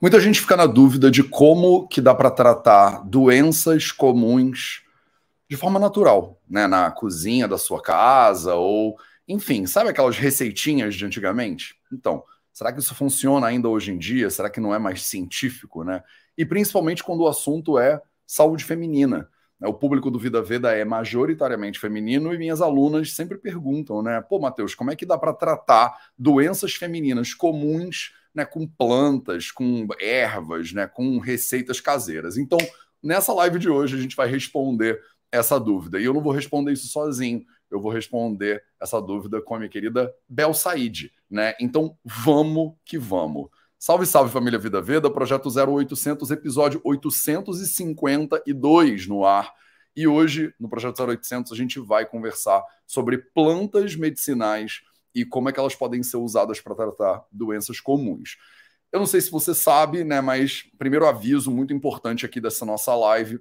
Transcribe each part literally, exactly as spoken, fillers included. Muita gente fica na dúvida de como que dá para tratar doenças comuns de forma natural, né? Na cozinha da sua casa ou, enfim, sabe aquelas receitinhas de antigamente? Então, será que isso funciona ainda hoje em dia? Será que não é mais científico, né? E principalmente quando o assunto é saúde feminina. O público do Vida Veda é majoritariamente feminino e minhas alunas sempre perguntam, né? Pô, Matheus, como é que dá para tratar doenças femininas comuns, né, com plantas, com ervas, né, com receitas caseiras? Então, nessa live de hoje, a gente vai responder essa dúvida. E eu não vou responder isso sozinho. Eu vou responder essa dúvida com a minha querida Bel Said, né? Então, vamos que vamos. Salve, salve, família Vida Veda, Projeto zero oitocentos, episódio oitocentos e cinquenta e dois no ar. E hoje, no Projeto zero oitocentos, a gente vai conversar sobre plantas medicinais e como é que elas podem ser usadas para tratar doenças comuns. Eu não sei se você sabe, né, mas primeiro aviso muito importante aqui dessa nossa live.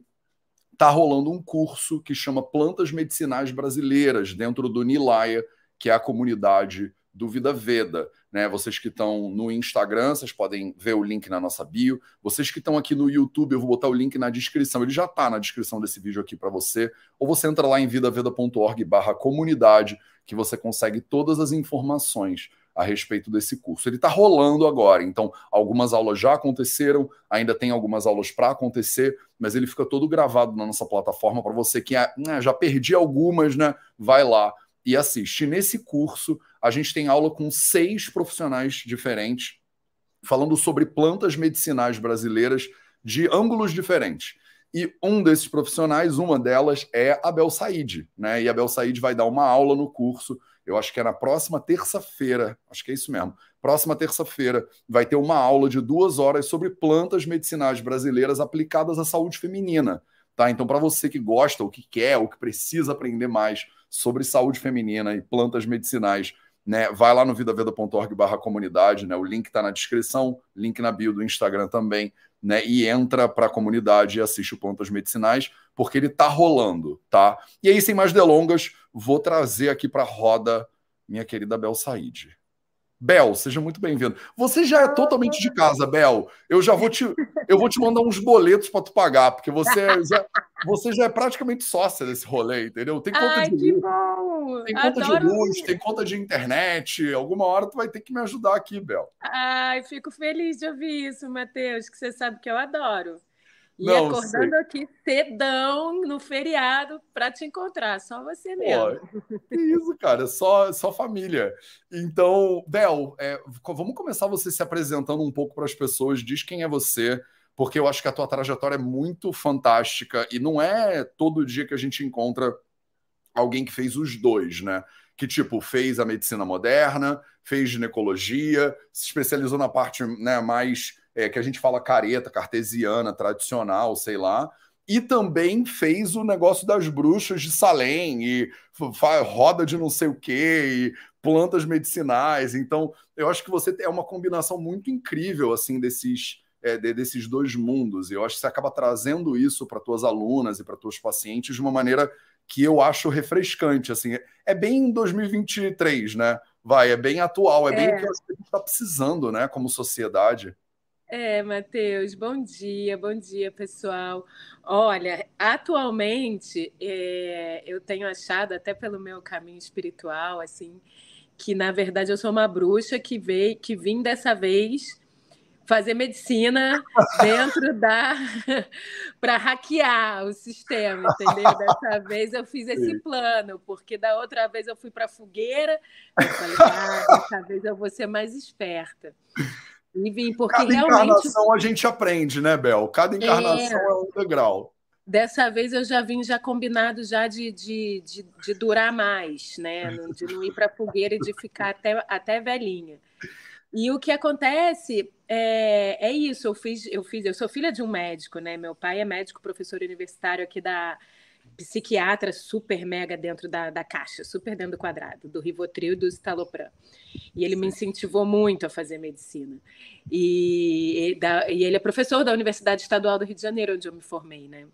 Tá rolando um curso que chama Plantas Medicinais Brasileiras dentro do Nilaya, que é a comunidade do Vida Veda, né? Vocês que estão no Instagram, vocês podem ver o link na nossa bio. Vocês que estão aqui no YouTube, eu vou botar o link na descrição. Ele já está na descrição desse vídeo aqui para você. Ou você entra lá em vida veda ponto org barra comunidade, que você consegue todas as informações a respeito desse curso. Ele está rolando agora, então algumas aulas já aconteceram, ainda tem algumas aulas para acontecer, mas ele fica todo gravado na nossa plataforma para você que ah, já perdi algumas, né? Vai lá e assiste. Nesse curso, a gente tem aula com seis profissionais diferentes, falando sobre plantas medicinais brasileiras de ângulos diferentes. E um desses profissionais, uma delas, é a Bel Said, né? E a Bel Said vai dar uma aula no curso, eu acho que é na próxima terça-feira, acho que é isso mesmo, próxima terça-feira vai ter uma aula de duas horas sobre plantas medicinais brasileiras aplicadas à saúde feminina, tá? Então, para você que gosta, ou que quer, ou que precisa aprender mais sobre saúde feminina e plantas medicinais, né? Vai lá no vida veda ponto org barra comunidade, né? O link está na descrição, link na bio do Instagram também, né? E entra para a comunidade e assiste o Plantas Medicinais, porque ele tá rolando, tá? E aí, sem mais delongas, vou trazer aqui para a roda minha querida Bel Said. Bel, seja muito bem-vindo. Você já é totalmente de casa, Bel. Eu já vou te, eu vou te mandar uns boletos para tu pagar, porque você já, você já é praticamente sócia desse rolê, entendeu? Tem conta Ai, de luz, bom. Tem conta Adoro de luz, tem conta de internet. Alguma hora tu vai ter que me ajudar aqui, Bel. Ai, fico feliz de ouvir isso, Matheus, que você sabe que eu adoro. E Não, acordando sei. aqui cedão no feriado para te encontrar, só você mesmo. Pô, que isso, cara, só, só família. Então, Bel, é, vamos começar você se apresentando um pouco para as pessoas, diz quem é você, porque eu acho que a tua trajetória é muito fantástica e não é todo dia que a gente encontra alguém que fez os dois, né? Que, tipo, fez a medicina moderna, fez ginecologia, se especializou na parte, né, mais... É, que a gente fala careta, cartesiana, tradicional, sei lá, e também fez o negócio das bruxas de Salem, e roda de não sei o quê, e plantas medicinais. Então, eu acho que você é uma combinação muito incrível, assim, desses, é, de, desses dois mundos, e eu acho que você acaba trazendo isso para tuas alunas e para tuas pacientes de uma maneira que eu acho refrescante, assim. É bem dois mil e vinte e três, né? Vai, é bem atual, é, é. bem o que a gente está precisando, né, como sociedade. É, Matheus, bom dia, bom dia, pessoal. Olha, atualmente, é, eu tenho achado, até pelo meu caminho espiritual, assim, que, na verdade, eu sou uma bruxa que, veio, que vim dessa vez fazer medicina dentro da... para hackear o sistema, entendeu? Dessa vez eu fiz esse plano, porque da outra vez eu fui para a fogueira, eu falei, ah, dessa vez eu vou ser mais esperta. Enfim, porque Cada realmente... encarnação a gente aprende, né, Bel? Cada encarnação é, é um degrau. Dessa vez eu já vim já combinado já de, de, de, de durar mais, né? De não ir para a fogueira e de ficar até, até velhinha. E o que acontece é, é isso, eu fiz, eu fiz, eu sou filha de um médico, né? Meu pai é médico, professor universitário aqui da psiquiatra super mega dentro da, da caixa, super dentro do quadrado, do Rivotril e do Citalopran. E ele me incentivou muito a fazer medicina. E, e, da, e ele é professor da Universidade Estadual do Rio de Janeiro, onde eu me formei, né?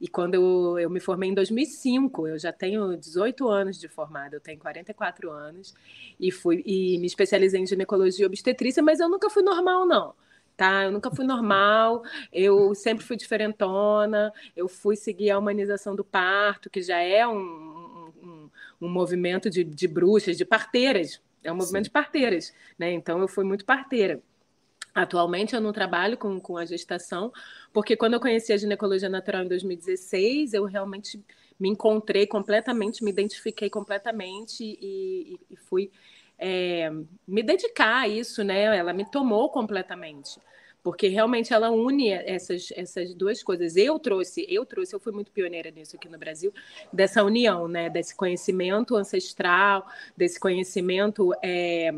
E quando eu, eu me formei em dois mil e cinco, eu já tenho dezoito anos de formada, eu tenho quarenta e quatro anos, e, fui, e me especializei em ginecologia e obstetrícia, mas eu nunca fui normal, não. tá? Eu nunca fui normal, eu sempre fui diferentona, eu fui seguir a humanização do parto, que já é um, um, um movimento de, de bruxas, de parteiras, é um movimento Sim. de parteiras, né? Então eu fui muito parteira. Atualmente eu não trabalho com, com a gestação, porque quando eu conheci a ginecologia natural em dois mil e dezesseis, eu realmente me encontrei completamente, me identifiquei completamente e, e, e fui é, me dedicar a isso, né? Ela me tomou completamente, porque realmente ela une essas, essas duas coisas. Eu trouxe, eu trouxe, eu fui muito pioneira nisso aqui no Brasil, dessa união, né? Desse conhecimento ancestral, desse conhecimento... É,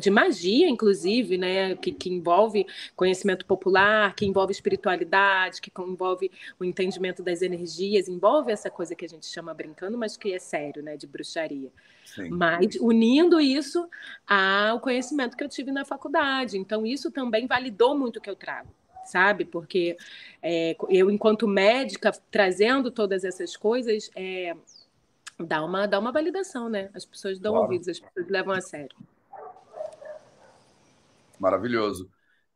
de magia, inclusive, né? que, que envolve conhecimento popular, que envolve espiritualidade, que envolve o entendimento das energias, envolve essa coisa que a gente chama brincando, mas que é sério, né? De bruxaria. Sim. Mas unindo isso ao conhecimento que eu tive na faculdade. Então, isso também validou muito o que eu trago, sabe? Porque é, eu, enquanto médica, trazendo todas essas coisas, é, dá uma, dá uma validação, né? As pessoas dão claro. Ouvidos, as pessoas levam a sério. Maravilhoso.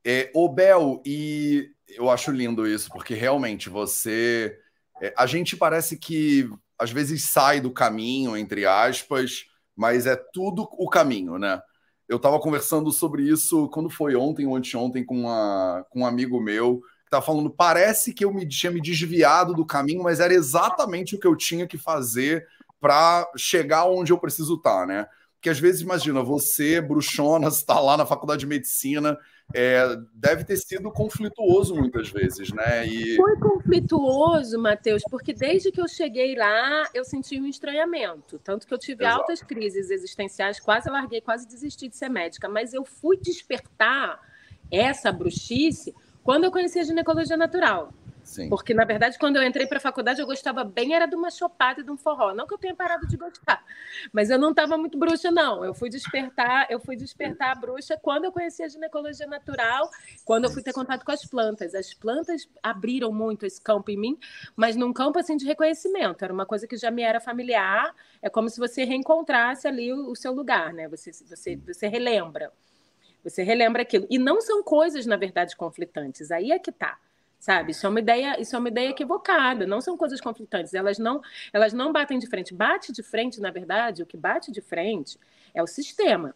É, ô, Bel, e eu acho lindo isso, porque realmente você... É, a gente parece que, às vezes, sai do caminho, entre aspas, mas é tudo o caminho, né? Eu estava conversando sobre isso, quando foi ontem ou anteontem, com, uma, com um amigo meu, que estava falando, parece que eu me, tinha me desviado do caminho, mas era exatamente o que eu tinha que fazer para chegar onde eu preciso estar, né? Porque às vezes, imagina, você, bruxona, está lá na faculdade de medicina, é, deve ter sido conflituoso muitas vezes, né? E... Foi conflituoso, Matheus, porque desde que eu cheguei lá, eu senti um estranhamento. Tanto que eu tive Exato. Altas crises existenciais, quase larguei, quase desisti de ser médica. Mas eu fui despertar essa bruxice quando eu conheci a ginecologia natural. Sim. Porque, na verdade, quando eu entrei para a faculdade, eu gostava bem, era de uma chopada e de um forró. Não que eu tenha parado de gostar, mas eu não estava muito bruxa, não. Eu fui despertar, eu fui despertar a bruxa quando eu conheci a ginecologia natural, quando eu fui ter contato com as plantas. As plantas abriram muito esse campo em mim, mas num campo assim de reconhecimento. Era uma coisa que já me era familiar, é como se você reencontrasse ali o, o seu lugar, né? Você, você, você relembra. Você relembra aquilo. E não são coisas, na verdade, conflitantes. Aí é que tá. Sabe, isso é uma ideia, isso é uma ideia equivocada, não são coisas conflitantes, elas não, elas não batem de frente. Bate de frente, na verdade, o que bate de frente é o sistema.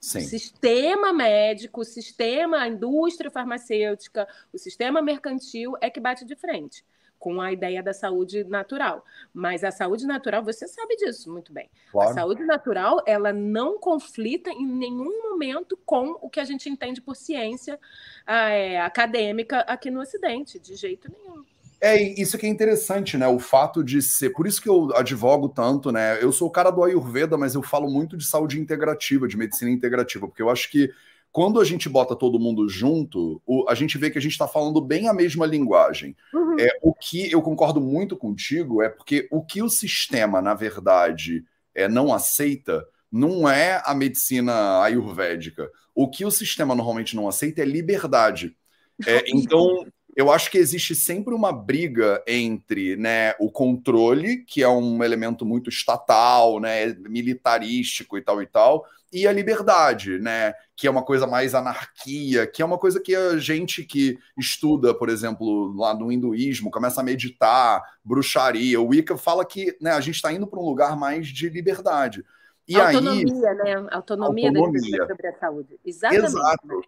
Sim. O sistema médico, o sistema, a indústria farmacêutica, o sistema mercantil é que bate de frente com a ideia da saúde natural. Mas a saúde natural, você sabe disso muito bem. Claro. A saúde natural, ela não conflita em nenhum momento com o que a gente entende por ciência é, acadêmica aqui no Ocidente, de jeito nenhum. É, isso que é interessante, né? O fato de ser... Por isso que eu advogo tanto, né? Eu sou o cara do Ayurveda, mas eu falo muito de saúde integrativa, de medicina integrativa, porque eu acho que quando a gente bota todo mundo junto, o, a gente vê que a gente está falando bem a mesma linguagem. Uhum. É, o que eu concordo muito contigo é porque o que o sistema, na verdade, é, não aceita, não é a medicina ayurvédica. O que o sistema normalmente não aceita é liberdade. É, então, eu acho que existe sempre uma briga entre, né, o controle, que é um elemento muito estatal, né, militarístico e tal e tal, e a liberdade, né, que é uma coisa mais anarquia, que é uma coisa que a gente que estuda, por exemplo, lá no hinduísmo, começa a meditar, bruxaria, o Wicca fala que, né, a gente está indo para um lugar mais de liberdade. E autonomia, aí, né? Autonomia, autonomia da sobre a saúde. Exatamente. Exato.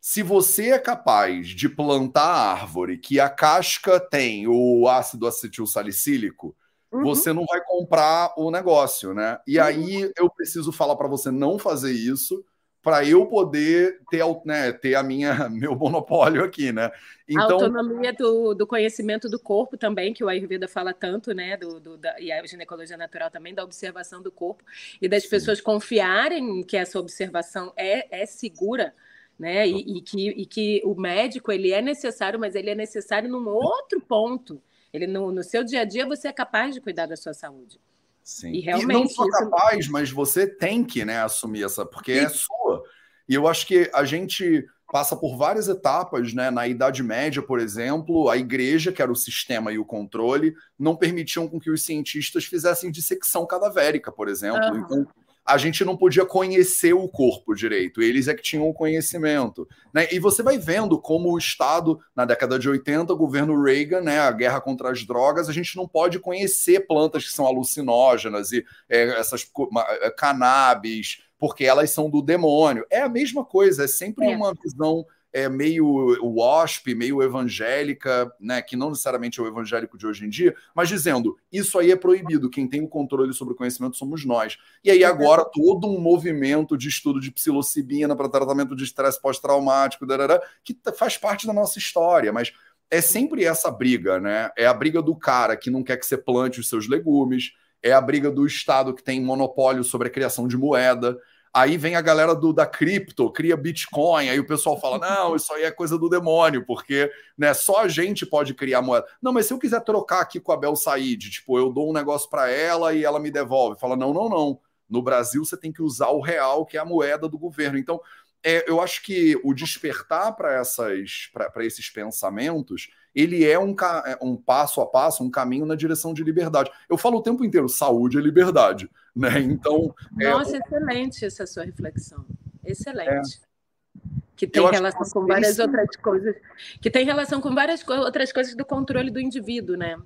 Se você é capaz de plantar a árvore que a casca tem o ácido acetil salicílico, uhum. você não vai comprar o negócio, né? E uhum. aí eu preciso falar para você não fazer isso para eu poder ter, né, ter a minha, meu monopólio aqui, né? Então, a autonomia do, do conhecimento do corpo também, que o Ayurveda fala tanto, né? Do, do, da, e a ginecologia natural também, da observação do corpo e das Sim. pessoas confiarem que essa observação é, é segura, né? E, e, que, e que o médico, ele é necessário, mas ele é necessário num outro ponto. Ele, no, no seu dia a dia, você é capaz de cuidar da sua saúde. Sim. E, realmente, e não só isso... capaz, mas você tem que, né, assumir essa, porque Sim. é sua. E eu acho que a gente passa por várias etapas, né? Na Idade Média, por exemplo, a igreja, que era o sistema e o controle, não permitiam com que os cientistas fizessem dissecção cadavérica, por exemplo. Uhum. Então, a gente não podia conhecer o corpo direito, eles é que tinham o conhecimento, né? E você vai vendo como o Estado, na década de oitenta, o governo Reagan, né, a guerra contra as drogas, a gente não pode conhecer plantas que são alucinógenas e é, essas cannabis, porque elas são do demônio. É a mesma coisa, é sempre é. uma visão é, meio wasp, meio evangélica, né, que não necessariamente é o evangélico de hoje em dia, mas dizendo, isso aí é proibido, quem tem o controle sobre o conhecimento somos nós. E aí agora todo um movimento de estudo de psilocibina para tratamento de estresse pós-traumático, que faz parte da nossa história, mas é sempre essa briga, né? É a briga do cara que não quer que você plante os seus legumes, é a briga do Estado que tem monopólio sobre a criação de moeda. Aí vem a galera do, da cripto, cria Bitcoin, aí o pessoal fala, não, isso aí é coisa do demônio, porque, né, só a gente pode criar moeda. Não, mas se eu quiser trocar aqui com a Bel Said, tipo, eu dou um negócio para ela e ela me devolve. Fala, não, não, não. No Brasil você tem que usar o real, que é a moeda do governo. Então, é, eu acho que o despertar para esses pensamentos, ele é um, um passo a passo, um caminho na direção de liberdade. Eu falo o tempo inteiro, saúde é liberdade, né? Então, nossa, é... excelente essa sua reflexão, excelente. É. Que tem eu relação com várias sim. outras coisas, que tem relação com várias co- outras coisas do controle do indivíduo, né?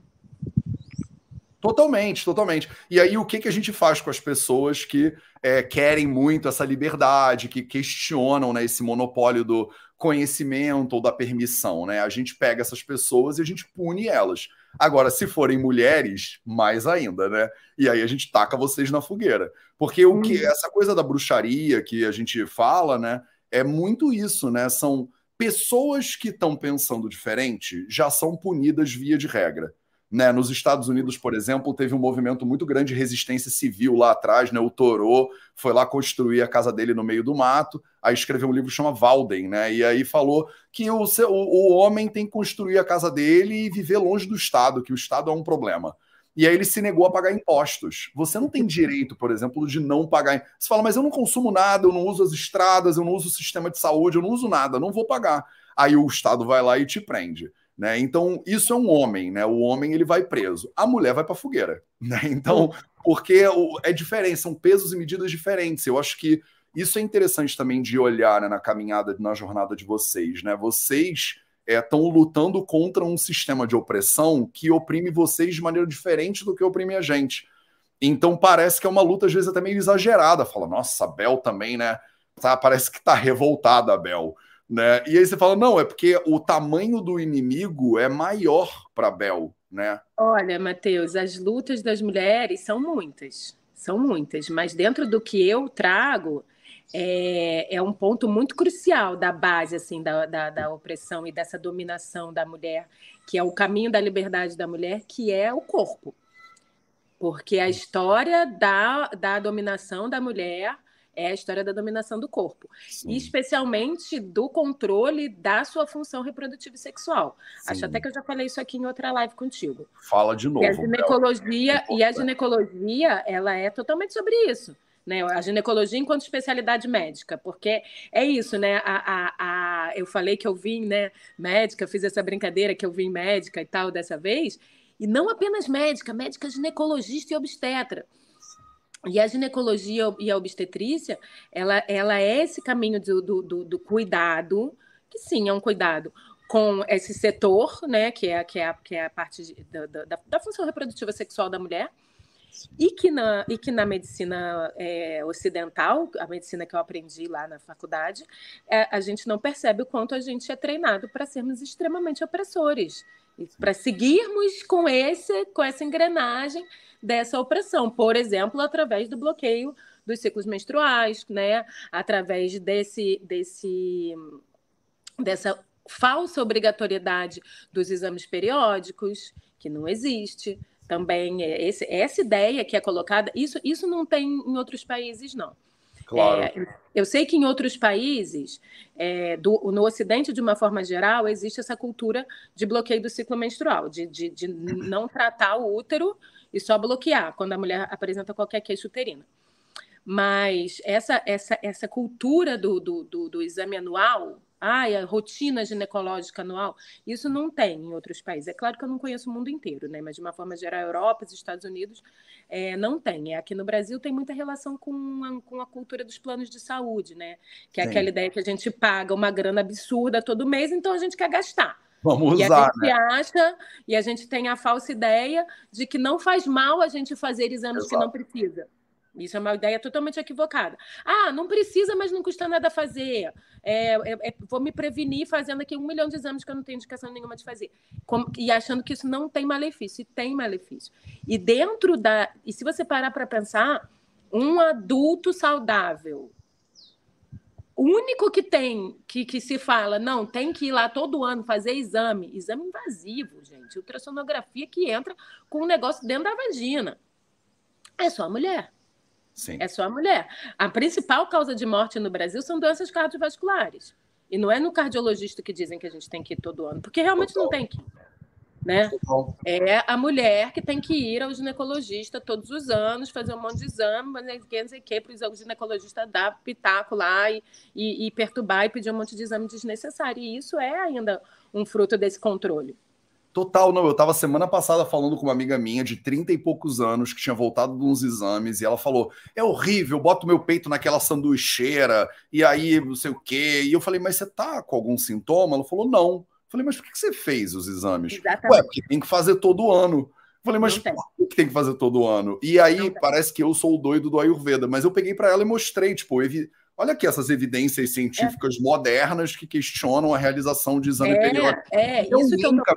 Totalmente, totalmente. E aí o que, que a gente faz com as pessoas que é, querem muito essa liberdade, que questionam, né, esse monopólio do conhecimento ou da permissão, né? A gente pega essas pessoas e a gente pune elas. Agora, se forem mulheres, mais ainda, né? E aí a gente taca vocês na fogueira. Porque o que, essa coisa da bruxaria que a gente fala, né, é muito isso, né? São pessoas que estão pensando diferente, já são punidas via de regra. Né, nos Estados Unidos, por exemplo, teve um movimento muito grande de resistência civil lá atrás, né, o Thoreau foi lá construir a casa dele no meio do mato, aí escreveu um livro que chama Walden, né, e aí falou que o, seu, o homem tem que construir a casa dele e viver longe do Estado, que o Estado é um problema. E aí ele se negou a pagar impostos. Você não tem direito, por exemplo, de não pagar. Você fala, mas eu não consumo nada, eu não uso as estradas, eu não uso o sistema de saúde, eu não uso nada, não vou pagar. Aí o Estado vai lá e te prende. Né? Então, isso é um homem, né? O homem ele vai preso, a mulher vai para a fogueira, né? Então, porque é diferente, são pesos e medidas diferentes. Eu acho que isso é interessante também de olhar, né, na caminhada, na jornada de vocês, né? Vocês estão é, lutando contra um sistema de opressão que oprime vocês de maneira diferente do que oprime a gente. Então, parece que é uma luta, às vezes, até meio exagerada. Fala, nossa, a Bel também, né? Tá, parece que tá revoltada a Bel. Né? E aí você fala, não, é porque o tamanho do inimigo é maior para Bel, né? Olha, Matheus, as lutas das mulheres são muitas, são muitas, mas dentro do que eu trago, é, é um ponto muito crucial da base, assim, da, da, da opressão e dessa dominação da mulher, que é o caminho da liberdade da mulher, que é o corpo. Porque a história da, da dominação da mulher... é a história da dominação do corpo. Sim. E especialmente do controle da sua função reprodutiva e sexual. Sim. Acho até que eu já falei isso aqui em outra live contigo. Fala de novo. E a ginecologia, é e a ginecologia ela é totalmente sobre isso. Né? A ginecologia enquanto especialidade médica. Porque é isso, né? A, a, a, eu falei que eu vim, né, médica, fiz essa brincadeira que eu vim médica e tal dessa vez. E não apenas médica, médica ginecologista e obstetra. E a ginecologia e a obstetrícia, ela, ela é esse caminho do, do, do cuidado, que sim, é um cuidado com esse setor, né, que, é, que, é, que é a parte de, da, da, da função reprodutiva sexual da mulher, e que na, e que na medicina é, ocidental, a medicina que eu aprendi lá na faculdade, é, a gente não percebe o quanto a gente é treinado para sermos extremamente opressores, para seguirmos com, esse, com essa engrenagem dessa opressão, por exemplo, através do bloqueio dos ciclos menstruais, né? Através desse, desse, dessa falsa obrigatoriedade dos exames periódicos, que não existe também, esse, essa ideia que é colocada, isso, isso não tem em outros países, não. Claro. É, eu sei que em outros países, é, do, no Ocidente, de uma forma geral, existe essa cultura de bloqueio do ciclo menstrual, de, de, de não tratar o útero e só bloquear quando a mulher apresenta qualquer queixa uterina. Mas essa, essa, essa cultura do, do, do, do exame anual, Ah, a rotina ginecológica anual, isso não tem em outros países. É claro que eu não conheço o mundo inteiro, né? Mas de uma forma geral, a Europa, os Estados Unidos, é, não tem. Aqui no Brasil tem muita relação com a, com a cultura dos planos de saúde, né? Que é Sim. aquela ideia que a gente paga uma grana absurda todo mês, então a gente quer gastar. Vamos e usar, a gente né? acha, e a gente tem a falsa ideia de que não faz mal a gente fazer exames Exato. Que não precisa. Isso é uma ideia totalmente equivocada. Ah, não precisa, mas não custa nada fazer. É, é, é, vou me prevenir fazendo aqui um milhão de exames que eu não tenho indicação nenhuma de fazer. Como, e achando que isso não tem malefício. E tem malefício. E dentro da... E se você parar para pensar, um adulto saudável... O único que tem, que, que se fala, não, tem que ir lá todo ano fazer exame. Exame invasivo, gente. Ultrassonografia que entra com um negócio dentro da vagina. É só a mulher. Sim. É só a mulher. A principal causa de morte no Brasil são doenças cardiovasculares. E não é no cardiologista que dizem que a gente tem que ir todo ano, porque realmente não tem que ir. Né? É a mulher que tem que ir ao ginecologista todos os anos, fazer um monte de exame, mas não sei o que, para o ginecologista dar pitaco lá e, e, e perturbar e pedir um monte de exame desnecessário. E isso é ainda um fruto desse controle. Total, não. Eu estava semana passada falando com uma amiga minha de trinta e poucos anos que tinha voltado de uns exames e ela falou, é horrível, boto meu peito naquela sanduicheira e aí não sei o quê. E eu falei, mas você tá com algum sintoma? Ela falou, não. Eu falei, mas por que você fez os exames? Exatamente. Ué, porque tem que fazer todo ano. Eu falei, mas por que tem que fazer todo ano? E aí parece que eu sou o doido do Ayurveda, mas eu peguei para ela e mostrei, tipo, evi... olha aqui essas evidências científicas é. modernas que questionam a realização de exame é, periódico. É, eu isso que eu estou falando,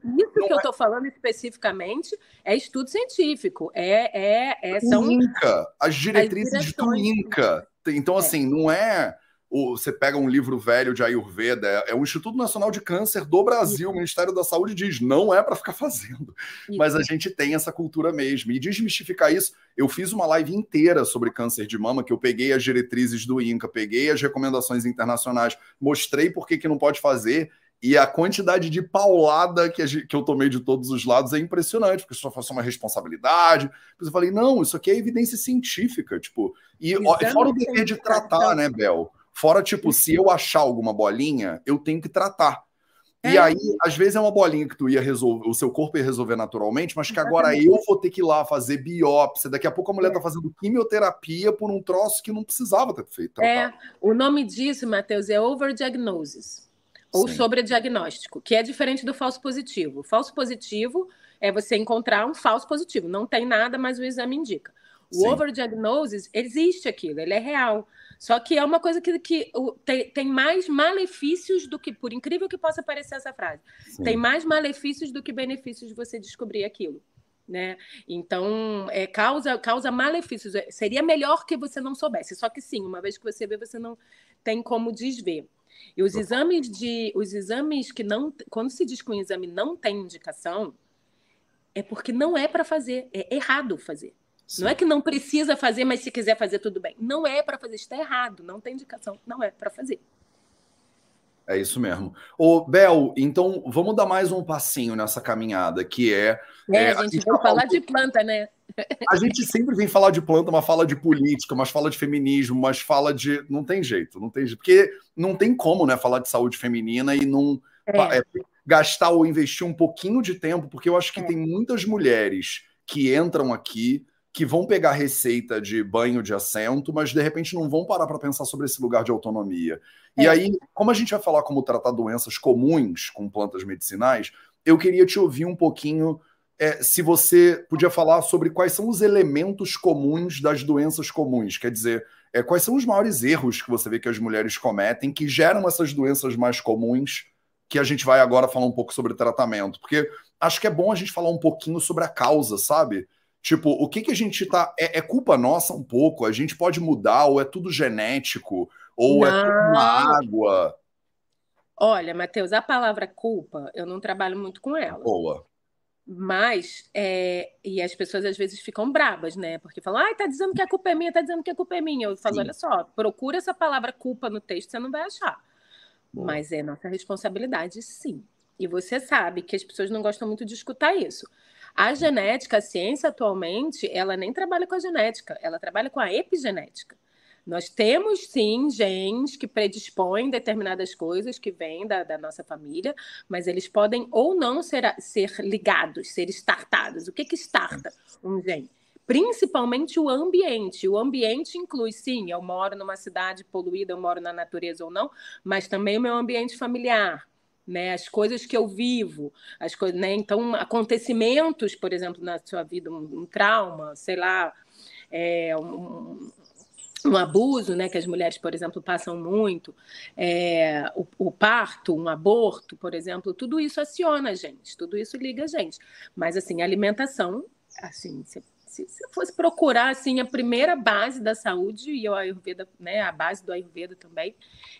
isso que é... eu estou falando especificamente é estudo científico. É, é, é, são... INCA, as diretrizes as do INCA. Então, é. assim, não é... Você pega um livro velho de Ayurveda, é o Instituto Nacional de Câncer do Brasil, Isso. o Ministério da Saúde diz, não é para ficar fazendo. Isso. Mas a gente tem essa cultura mesmo. E desmistificar isso, eu fiz uma live inteira sobre câncer de mama, que eu peguei as diretrizes do INCA, peguei as recomendações internacionais, mostrei por que que não pode fazer, e a quantidade de paulada que, a gente, que eu tomei de todos os lados é impressionante, porque isso é uma responsabilidade. Eu falei, não, isso aqui é evidência científica. Tipo, e ó, fora o dever de tratar, né, Bel? Fora, tipo, se eu achar alguma bolinha, eu tenho que tratar. É. E aí, às vezes, é uma bolinha que tu ia resolver, o seu corpo ia resolver naturalmente, mas que agora Exatamente. Eu vou ter que ir lá fazer biópsia. Daqui a pouco a mulher tá fazendo quimioterapia por um troço que não precisava ter feito. Tratar. É, o nome disso, Matheus, é overdiagnosis, ou Sim. sobrediagnóstico, que é diferente do falso positivo. O falso positivo é você encontrar um falso positivo. Não tem nada, mas o exame indica. O Sim. overdiagnosis, existe aquilo, ele é real. Só que é uma coisa que, que tem, tem mais malefícios do que, por incrível que possa parecer essa frase, Sim. tem mais malefícios do que benefícios de você descobrir aquilo, né? Então, é, causa, causa malefícios. Seria melhor que você não soubesse. Só que sim, uma vez que você vê, você não tem como desver. E os exames de, os exames que não... Quando se diz que um exame não tem indicação, é porque não é para fazer, é errado fazer. Sim. Não é que não precisa fazer, mas se quiser fazer, tudo bem. Não é para fazer, está errado, não tem indicação, não é para fazer. É isso mesmo. Ô, Bel, então vamos dar mais um passinho nessa caminhada, que é... É, é a gente, gente vai falar de planta, né? A gente sempre vem falar de planta, mas fala de política, mas fala de feminismo, mas fala de... Não tem jeito, não tem jeito. Porque não tem como, né, falar de saúde feminina e não... É. É, gastar ou investir um pouquinho de tempo, porque eu acho que é. tem muitas mulheres que entram aqui que vão pegar receita de banho de assento, mas de repente não vão parar para pensar sobre esse lugar de autonomia. É. E aí, como a gente vai falar como tratar doenças comuns com plantas medicinais, eu queria te ouvir um pouquinho é, se você podia falar sobre quais são os elementos comuns das doenças comuns. Quer dizer, é, quais são os maiores erros que você vê que as mulheres cometem que geram essas doenças mais comuns, que a gente vai agora falar um pouco sobre tratamento. Porque acho que é bom a gente falar um pouquinho sobre a causa, sabe? Tipo, o que que a gente tá... É, é culpa nossa um pouco? A gente pode mudar? Ou é tudo genético? Ou não. é tudo água? Olha, Matheus, a palavra culpa, eu não trabalho muito com ela. Boa. Mas, é, e as pessoas às vezes ficam brabas, né? Porque falam, ai, tá dizendo que a culpa é minha, tá dizendo que a culpa é minha. Eu falo, Sim. olha só, procura essa palavra culpa no texto, você não vai achar. Boa. Mas é nossa responsabilidade, sim. E você sabe que as pessoas não gostam muito de escutar isso. A genética, a ciência atualmente, ela nem trabalha com a genética, ela trabalha com a epigenética. Nós temos, sim, genes que predispõem determinadas coisas que vêm da, da nossa família, mas eles podem ou não ser, ser ligados, ser startados. O que que starta um gene? Principalmente o ambiente. O ambiente inclui, sim, eu moro numa cidade poluída, eu moro na natureza ou não, mas também o meu ambiente familiar, né? As coisas que eu vivo, as coisas, né? Então, acontecimentos, por exemplo, na sua vida, um, um trauma, sei lá, é, um... um abuso, né, que as mulheres, por exemplo, passam muito, é, o, o parto, um aborto, por exemplo, tudo isso aciona a gente, tudo isso liga a gente. Mas, assim, a alimentação, assim, se, se, se eu fosse procurar, assim, a primeira base da saúde, e o Ayurveda, né, a base do Ayurveda também,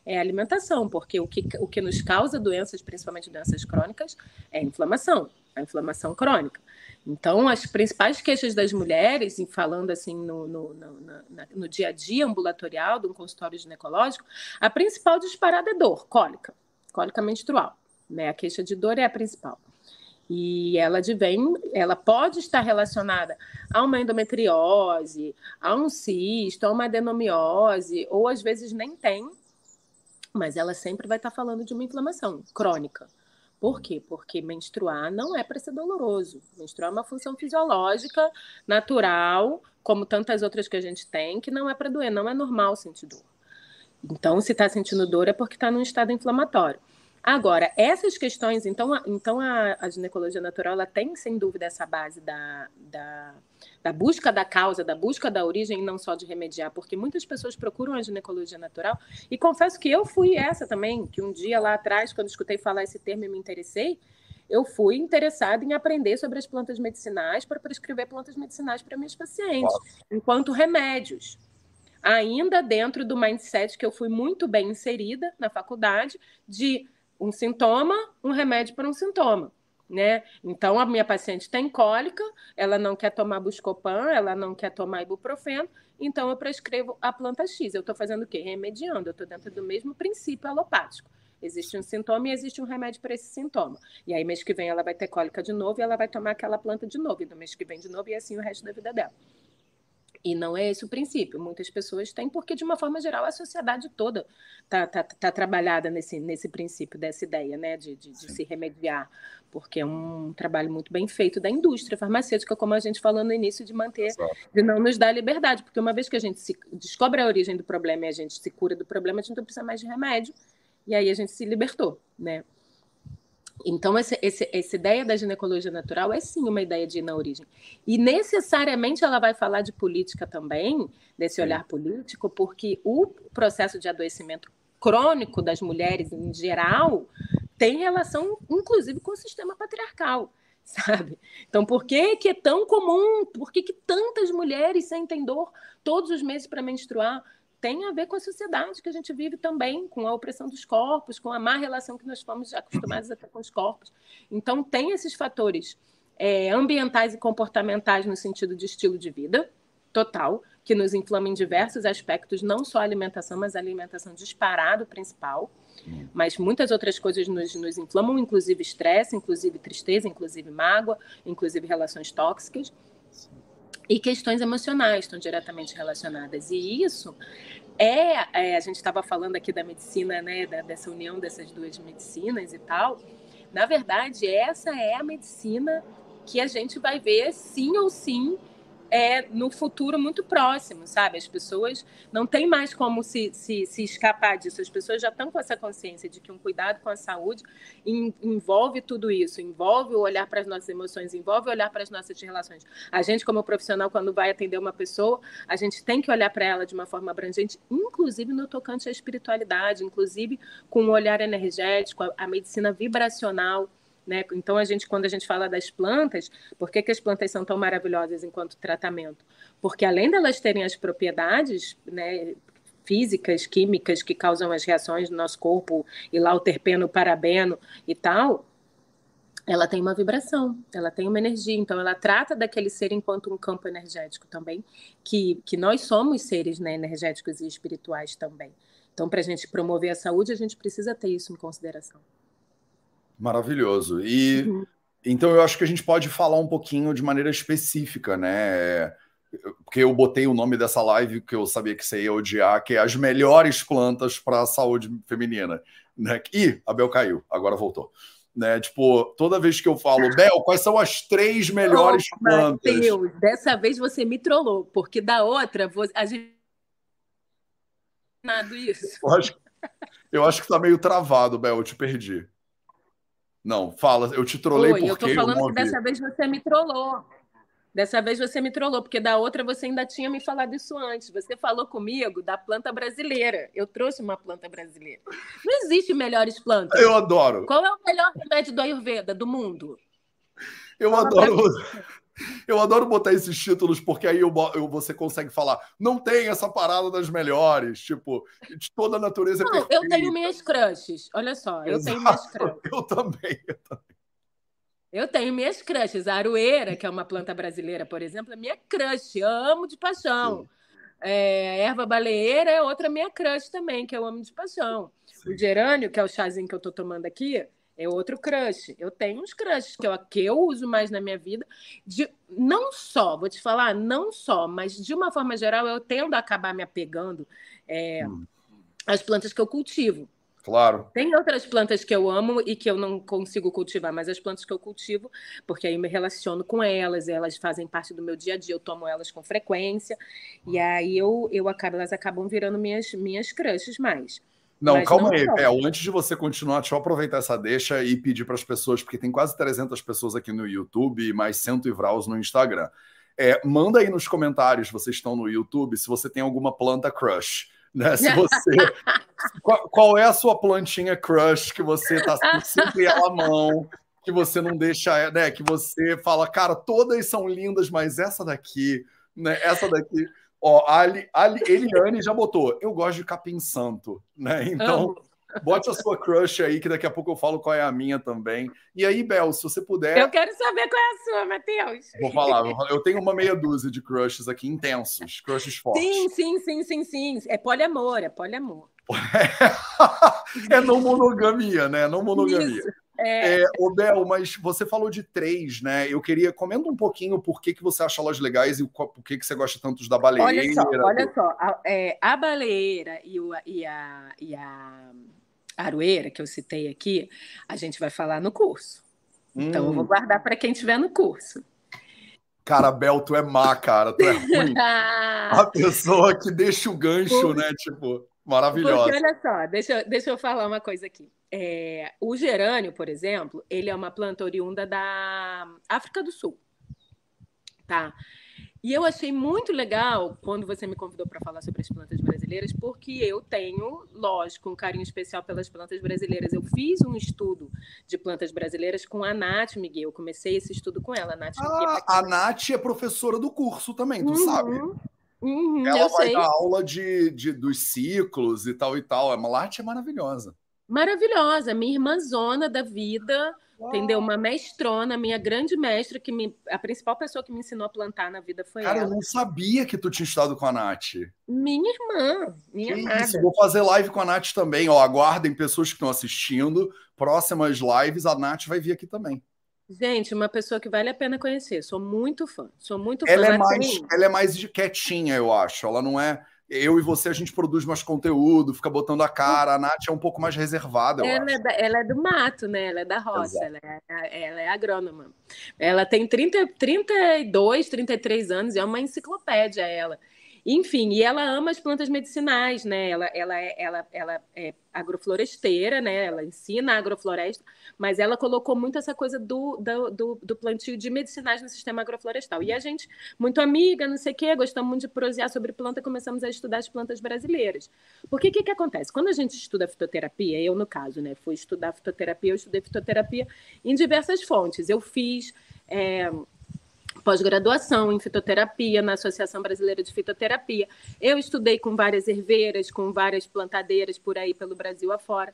é a alimentação, porque o que, o que nos causa doenças, principalmente doenças crônicas, é a inflamação, a inflamação crônica. Então, as principais queixas das mulheres, e falando assim no, no, no, na, no dia a dia ambulatorial de um consultório ginecológico, a principal disparada é dor, cólica, cólica menstrual, né? A queixa de dor é a principal. E ela advém, ela pode estar relacionada a uma endometriose, a um cisto, a uma adenomiose, ou às vezes nem tem, mas ela sempre vai estar falando de uma inflamação crônica. Por quê? Porque menstruar não é para ser doloroso. Menstruar é uma função fisiológica, natural, como tantas outras que a gente tem, que não é para doer, não é normal sentir dor. Então, se está sentindo dor é porque está num estado inflamatório. Agora, essas questões, então, então a, a ginecologia natural, ela tem, sem dúvida, essa base da, da, da busca da causa, da busca da origem, não só de remediar, porque muitas pessoas procuram a ginecologia natural, e confesso que eu fui essa também, que um dia lá atrás, quando escutei falar esse termo e me interessei, eu fui interessada em aprender sobre as plantas medicinais para prescrever plantas medicinais para meus pacientes, enquanto remédios. Ainda dentro do mindset que eu fui muito bem inserida na faculdade, de um sintoma, um remédio para um sintoma, né? Então, a minha paciente tem cólica, ela não quer tomar Buscopan, ela não quer tomar ibuprofeno, então eu prescrevo a planta X. Eu estou fazendo o quê? Remediando, eu estou dentro do mesmo princípio alopático. Existe um sintoma e existe um remédio para esse sintoma. E aí, mês que vem, ela vai ter cólica de novo e ela vai tomar aquela planta de novo, e no mês que vem de novo, e assim o resto da vida dela. E não é esse o princípio. Muitas pessoas têm, porque, de uma forma geral, a sociedade toda está tá, tá trabalhada nesse, nesse princípio, dessa ideia, né, de, de, de se remediar, porque é um trabalho muito bem feito da indústria farmacêutica, como a gente falou no início, de manter, de não nos dar liberdade, porque uma vez que a gente se descobre a origem do problema e a gente se cura do problema, a gente não precisa mais de remédio, e aí a gente se libertou, né? Então, esse, esse, essa ideia da ginecologia natural é, sim, uma ideia de ir na origem. E, necessariamente, ela vai falar de política também, desse olhar político, porque o processo de adoecimento crônico das mulheres, em geral, tem relação, inclusive, com o sistema patriarcal, sabe? Então, por que que é tão comum? Por que que tantas mulheres sentem dor todos os meses para menstruar? Tem a ver com a sociedade que a gente vive também, com a opressão dos corpos, com a má relação que nós fomos acostumados a ter com os corpos. Então, tem esses fatores é, ambientais e comportamentais no sentido de estilo de vida total, que nos inflama em diversos aspectos, não só a alimentação, mas a alimentação disparada, o principal. Mas muitas outras coisas nos, nos inflamam, inclusive estresse, inclusive tristeza, inclusive mágoa, inclusive relações tóxicas. E questões emocionais estão diretamente relacionadas. E isso é... é a gente estava falando aqui da medicina, né, da, dessa união dessas duas medicinas e tal. Na verdade, essa é a medicina que a gente vai ver, sim ou sim, é, no futuro muito próximo, sabe? As pessoas não têm mais como se, se, se escapar disso. As pessoas já estão com essa consciência de que um cuidado com a saúde in, envolve tudo isso, envolve o olhar para as nossas emoções, envolve o olhar para as nossas relações. A gente, como profissional, quando vai atender uma pessoa, a gente tem que olhar para ela de uma forma abrangente, inclusive no tocante à espiritualidade, inclusive com o olhar energético, a, a medicina vibracional, né? Então, a gente, quando a gente fala das plantas, por que que as plantas são tão maravilhosas enquanto tratamento? Porque, além delas terem as propriedades, né, físicas, químicas, que causam as reações no nosso corpo, e lá o terpeno, o parabeno e tal, ela tem uma vibração, ela tem uma energia. Então, ela trata daquele ser enquanto um campo energético também, que, que nós somos seres, né, energéticos e espirituais também. Então, para a gente promover a saúde, a gente precisa ter isso em consideração. Maravilhoso. E, uhum. Então, eu acho que a gente pode falar um pouquinho de maneira específica, né? porque eu botei o nome dessa live que eu sabia que você ia odiar, que é as melhores plantas para a saúde feminina, né? Ih, a Bel caiu, agora voltou. Né? Tipo, toda vez que eu falo, Bel, quais são as três melhores oh, plantas? Meu Deus, dessa vez você me trollou, porque da outra você... a gente... nada isso. Eu acho, eu acho que tá meio travado, Bel, eu te perdi. Não, fala, eu te trollei Oi, porque eu tô falando eu que dessa vez você me trollou. Dessa vez você me trollou, porque da outra você ainda tinha me falado isso antes. Você falou comigo da planta brasileira. Eu trouxe uma planta brasileira. Não existe melhores plantas. Eu adoro. Qual é o melhor remédio do Ayurveda do mundo? Eu Fala adoro... Eu adoro botar esses títulos, porque aí eu, eu, você consegue falar, não tem essa parada das melhores, tipo, de toda a natureza não, é perfeita. Eu tenho minhas crushes, olha só, eu Exato, tenho minhas crushes. Eu também, eu também. Eu tenho minhas crushes, a aroeira, que é uma planta brasileira, por exemplo, é minha crush, eu amo de paixão. É, erva baleeira é outra minha crush também, que eu amo de paixão. Sim. O gerânio, que é o chazinho que eu estou tomando aqui, é outro crush. Eu tenho uns crushes que eu, que eu uso mais na minha vida. De, não só, vou te falar, não só, mas de uma forma geral eu tendo a acabar me apegando é, hum. às plantas que eu cultivo. Claro. Tem outras plantas que eu amo e que eu não consigo cultivar, mas as plantas que eu cultivo, porque aí eu me relaciono com elas, elas fazem parte do meu dia a dia, eu tomo elas com frequência, hum. e aí eu, eu acabo, elas acabam virando minhas, minhas crushes mais. Não, Mas calma não aí, Bel, antes de você continuar, deixa eu aproveitar essa deixa e pedir para as pessoas, porque tem quase trezentas pessoas aqui no YouTube e mais cento e vraus no Instagram. É, manda aí nos comentários, vocês estão no YouTube, se você tem alguma planta crush, né? Se você... qual, qual é a sua plantinha crush que você está sempre ela à mão, que você não deixa, né? Que você fala, cara, todas são lindas, mas essa daqui, né? Essa daqui... Ó, a Eliane já botou, eu gosto de capim santo, né? Então, oh. bote a sua crush aí, que daqui a pouco eu falo qual é a minha também. E aí, Bel, se você puder... Eu quero saber qual é a sua, Matheus. Vou falar, eu tenho uma meia dúzia de crushes aqui, intensos, crushes fortes. Sim, sim, sim, sim, sim. É poliamor, é poliamor. É não monogamia, né? Não monogamia. Isso. É. É, ô Bel, mas você falou de três, né? Eu queria, comenta um pouquinho por que, que você acha elas legais e por que, que você gosta tanto da baleeira. Olha só, olha só a, é, a baleeira e, o, e, a, e a aroeira que eu citei aqui, a gente vai falar no curso. Hum. Então eu vou guardar para quem estiver no curso. Cara, Bel, tu é má, cara, tu é ruim. A pessoa que deixa o gancho, por... né? Tipo, maravilhosa. Porque, olha só, deixa, deixa eu falar uma coisa aqui. É, o gerânio, por exemplo, ele é uma planta oriunda da África do Sul, tá? E eu achei muito legal quando você me convidou para falar sobre as plantas brasileiras, porque eu tenho, lógico, um carinho especial pelas plantas brasileiras. Eu fiz um estudo de plantas brasileiras com a Nath Miguel, eu comecei esse estudo com ela. A Nath, ah, a Nath é professora do curso também, tu uhum. sabe? Uhum, ela vai sei. dar aula de, de, dos ciclos e tal e tal. A Nath é maravilhosa. Maravilhosa, minha irmãzona da vida, Uau. entendeu? Uma mestrona, minha grande mestra, que me, a principal pessoa que me ensinou a plantar na vida foi Cara, ela. Cara, eu não sabia que tu tinha estado com a Nath. Minha irmã, minha amada. Isso, vou fazer live com a Nath também, ó, aguardem pessoas que estão assistindo, próximas lives, a Nath vai vir aqui também. Gente, uma pessoa que vale a pena conhecer, sou muito fã, sou muito fã. Ela é mais, ela é mais de quietinha, eu acho, ela não é... Eu e você, a gente produz mais conteúdo, fica botando a cara. A Nath é um pouco mais reservada, eu ela acho. É da, ela é do mato, né? Ela é da roça, ela é, ela é agrônoma. Ela tem trinta, trinta e dois, trinta e três anos, é uma enciclopédia, ela. Enfim, e ela ama as plantas medicinais, né? Ela, ela, é, ela, ela é agrofloresteira, né? Ela ensina a agrofloresta, mas ela colocou muito essa coisa do, do, do, do plantio de medicinais no sistema agroflorestal. E a gente, muito amiga, não sei o quê, gostamos muito de prosear sobre planta, começamos a estudar as plantas brasileiras. Porque o que, que acontece? Quando a gente estuda fitoterapia, eu no caso, né? Fui estudar fitoterapia, eu estudei fitoterapia em diversas fontes. Eu fiz... É, pós-graduação em fitoterapia, na Associação Brasileira de Fitoterapia. Eu estudei com várias herveiras, com várias plantadeiras por aí pelo Brasil afora.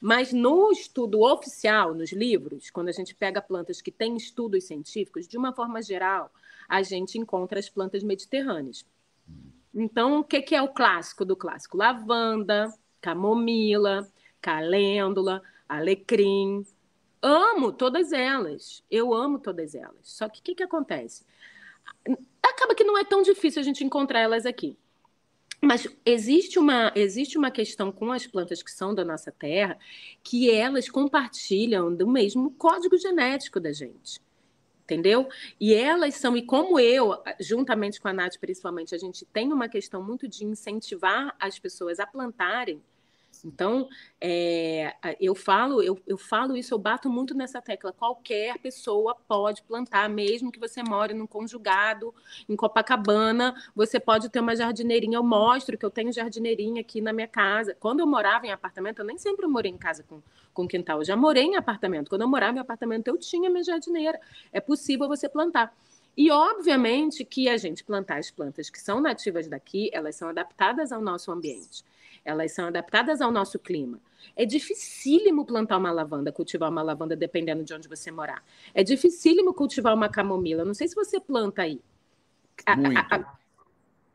Mas no estudo oficial, nos livros, quando a gente pega plantas que têm estudos científicos, de uma forma geral, a gente encontra as plantas mediterrâneas. Então, o que é o clássico do clássico? Lavanda, camomila, calêndula, alecrim... Amo todas elas, eu amo todas elas. Só que o que, que acontece? acaba que não é tão difícil a gente encontrar elas aqui. Mas existe uma, existe uma questão com as plantas que são da nossa terra, que elas compartilham do mesmo código genético da gente, entendeu? E elas são, e como eu, juntamente com a Nath principalmente, a gente tem uma questão muito de incentivar as pessoas a plantarem. Então, é, eu, falo, eu, eu falo isso, eu bato muito nessa tecla. Qualquer pessoa pode plantar, mesmo que você more num conjugado, em Copacabana, você pode ter uma jardineirinha. Eu mostro que eu tenho jardineirinha aqui na minha casa. Quando eu morava em apartamento, eu nem sempre morei em casa com, com quintal. Eu já morei em apartamento. Quando eu morava em apartamento, eu tinha minha jardineira. É possível você plantar. E, obviamente, que a gente plantar as plantas que são nativas daqui, elas são adaptadas ao nosso ambiente. Elas são adaptadas ao nosso clima. É dificílimo plantar uma lavanda, cultivar uma lavanda, dependendo de onde você morar. É dificílimo cultivar uma camomila. Não sei se você planta aí. Muito. A, a, a...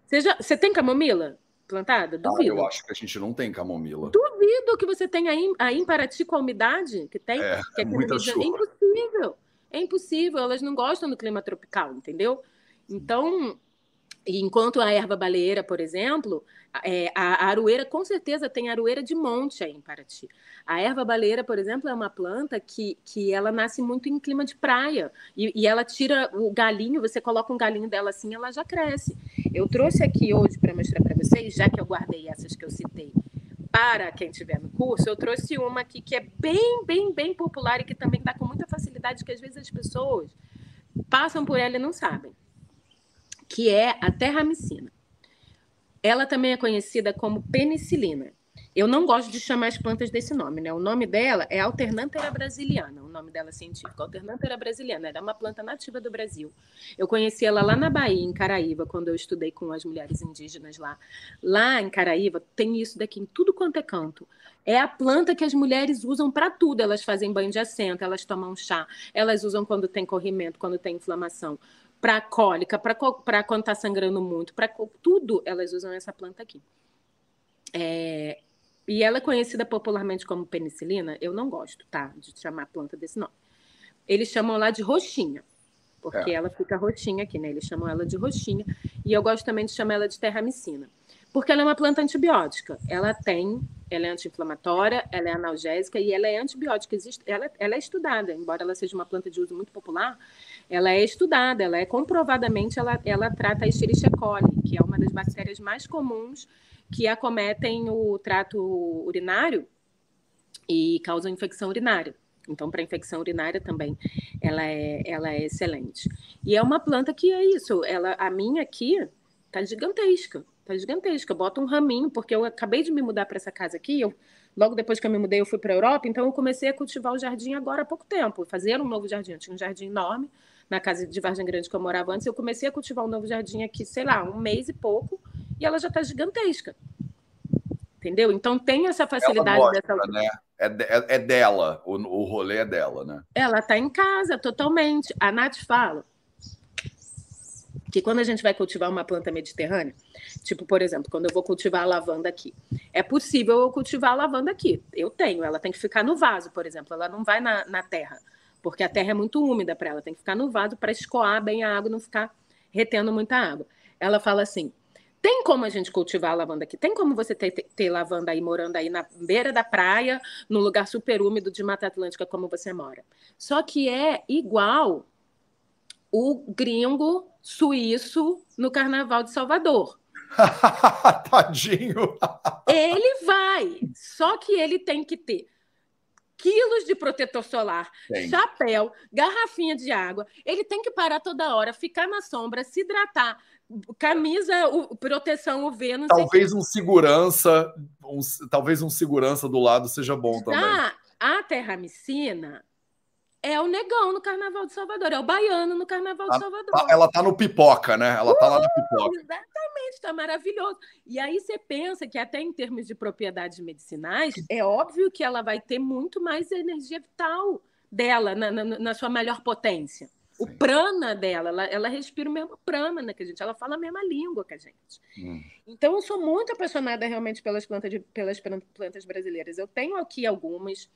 Você, já... você tem camomila plantada? Duvido. Ah, eu acho que a gente não tem camomila. Duvido que você tenha aí, aí em Paraty com a umidade que tem. É, que é muita chuva. É impossível. É impossível. Elas não gostam do clima tropical, entendeu? Então... Enquanto a erva baleeira, por exemplo, é, a, a aroeira, com certeza, tem aroeira de monte aí em Paraty. A erva baleeira, por exemplo, é uma planta que, que ela nasce muito em clima de praia. E, e ela tira o galinho, você coloca um galinho dela assim, ela já cresce. Eu trouxe aqui hoje para mostrar para vocês, já que eu guardei essas que eu citei para quem estiver no curso, eu trouxe uma aqui que é bem, bem, bem popular e que também dá com muita facilidade, que às vezes as pessoas passam por ela e não sabem. Que é a terramicina. Ela também é conhecida como penicilina. Eu não gosto de chamar as plantas desse nome, né? O nome dela é Alternanthera Brasiliana, o nome dela é científico. Alternanthera Brasiliana, ela é uma planta nativa do Brasil. Eu conheci ela lá na Bahia, em Caraíva, quando eu estudei com as mulheres indígenas lá. Lá em Caraíva, tem isso daqui em tudo quanto é canto. É a planta que as mulheres usam para tudo. Elas fazem banho de assento, elas tomam chá, elas usam quando tem corrimento, quando tem inflamação, para cólica, para quando está sangrando muito, para tudo, elas usam essa planta aqui. É, e ela é conhecida popularmente como penicilina. Eu não gosto, tá, de chamar a planta desse nome. Eles chamam lá de roxinha, porque é. Ela fica roxinha aqui, né? Eles chamam ela de roxinha. E eu gosto também de chamar ela de terramicina, porque ela é uma planta antibiótica. Ela tem, ela é anti-inflamatória, ela é analgésica e ela é antibiótica. Existe, ela, ela é estudada, embora ela seja uma planta de uso muito popular. Ela é estudada, ela é comprovadamente, ela, ela trata a Escherichia coli, que é uma das bactérias mais comuns que acometem o trato urinário e causam infecção urinária. Então, para infecção urinária também, ela é, ela é excelente. E é uma planta que é isso, ela, a minha aqui tá gigantesca, tá gigantesca. Bota um raminho, porque eu acabei de me mudar para essa casa aqui, eu... Logo depois que eu me mudei, eu fui para a Europa, então eu comecei a cultivar o jardim agora há pouco tempo, fazer um novo jardim. Eu tinha um jardim enorme na casa de Vargem Grande que eu morava antes. Eu comecei a cultivar um novo jardim aqui, sei lá, um mês e pouco, e ela já está gigantesca. Entendeu? Então tem essa facilidade mostra, dessa. Né? É, de, é, é dela, o, o rolê é dela, né? Ela está em casa totalmente. A Nath fala que quando a gente vai cultivar uma planta mediterrânea, tipo, por exemplo, quando eu vou cultivar a lavanda aqui, é possível eu cultivar a lavanda aqui. Eu tenho, ela tem que ficar no vaso, por exemplo, ela não vai na, na terra, porque a terra é muito úmida para ela, tem que ficar no vaso para escoar bem a água, não ficar retendo muita água. Ela fala assim, tem como a gente cultivar a lavanda aqui? Tem como você ter, ter, ter lavanda aí, morando aí na beira da praia, num lugar super úmido de Mata Atlântica como você mora. Só que é igual o gringo suíço no Carnaval de Salvador. Tadinho! Ele vai, só que ele tem que ter quilos de protetor solar, tem. Chapéu, garrafinha de água, ele tem que parar toda hora, ficar na sombra, se hidratar, camisa, o, proteção U V, não talvez sei um que. segurança, um, talvez um segurança do lado seja bom também. Já a terramicina é o negão no Carnaval de Salvador, é o baiano no Carnaval de Salvador. Ela tá no pipoca, né? Ela uh, tá lá na pipoca. Exatamente, tá maravilhoso. E aí você pensa que até em termos de propriedades medicinais, é óbvio que ela vai ter muito mais energia vital dela, na, na, na sua maior potência. Sim. O prana dela, ela, ela respira o mesmo prana, né, que a gente, ela fala a mesma língua que a gente. Hum. Então eu sou muito apaixonada realmente pelas plantas, de, pelas plantas brasileiras. Eu tenho aqui algumas.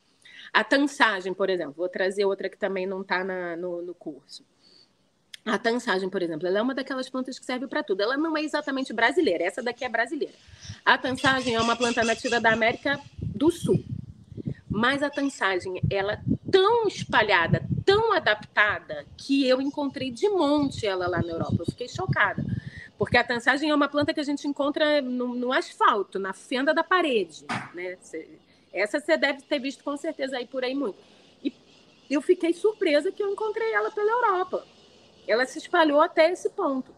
A tançagem, por exemplo, vou trazer outra que também não está no, no curso. A tançagem, por exemplo, ela é uma daquelas plantas que serve para tudo. Ela não é exatamente brasileira, essa daqui é brasileira. A tançagem é uma planta nativa da América do Sul. Mas a tançagem, ela é tão espalhada, tão adaptada, que eu encontrei de monte ela lá na Europa. Eu fiquei chocada. Porque a tançagem é uma planta que a gente encontra no, no asfalto, na fenda da parede, né? Essa você deve ter visto com certeza aí por aí muito. E eu fiquei surpresa que eu encontrei ela pela Europa. Ela se espalhou até esse ponto.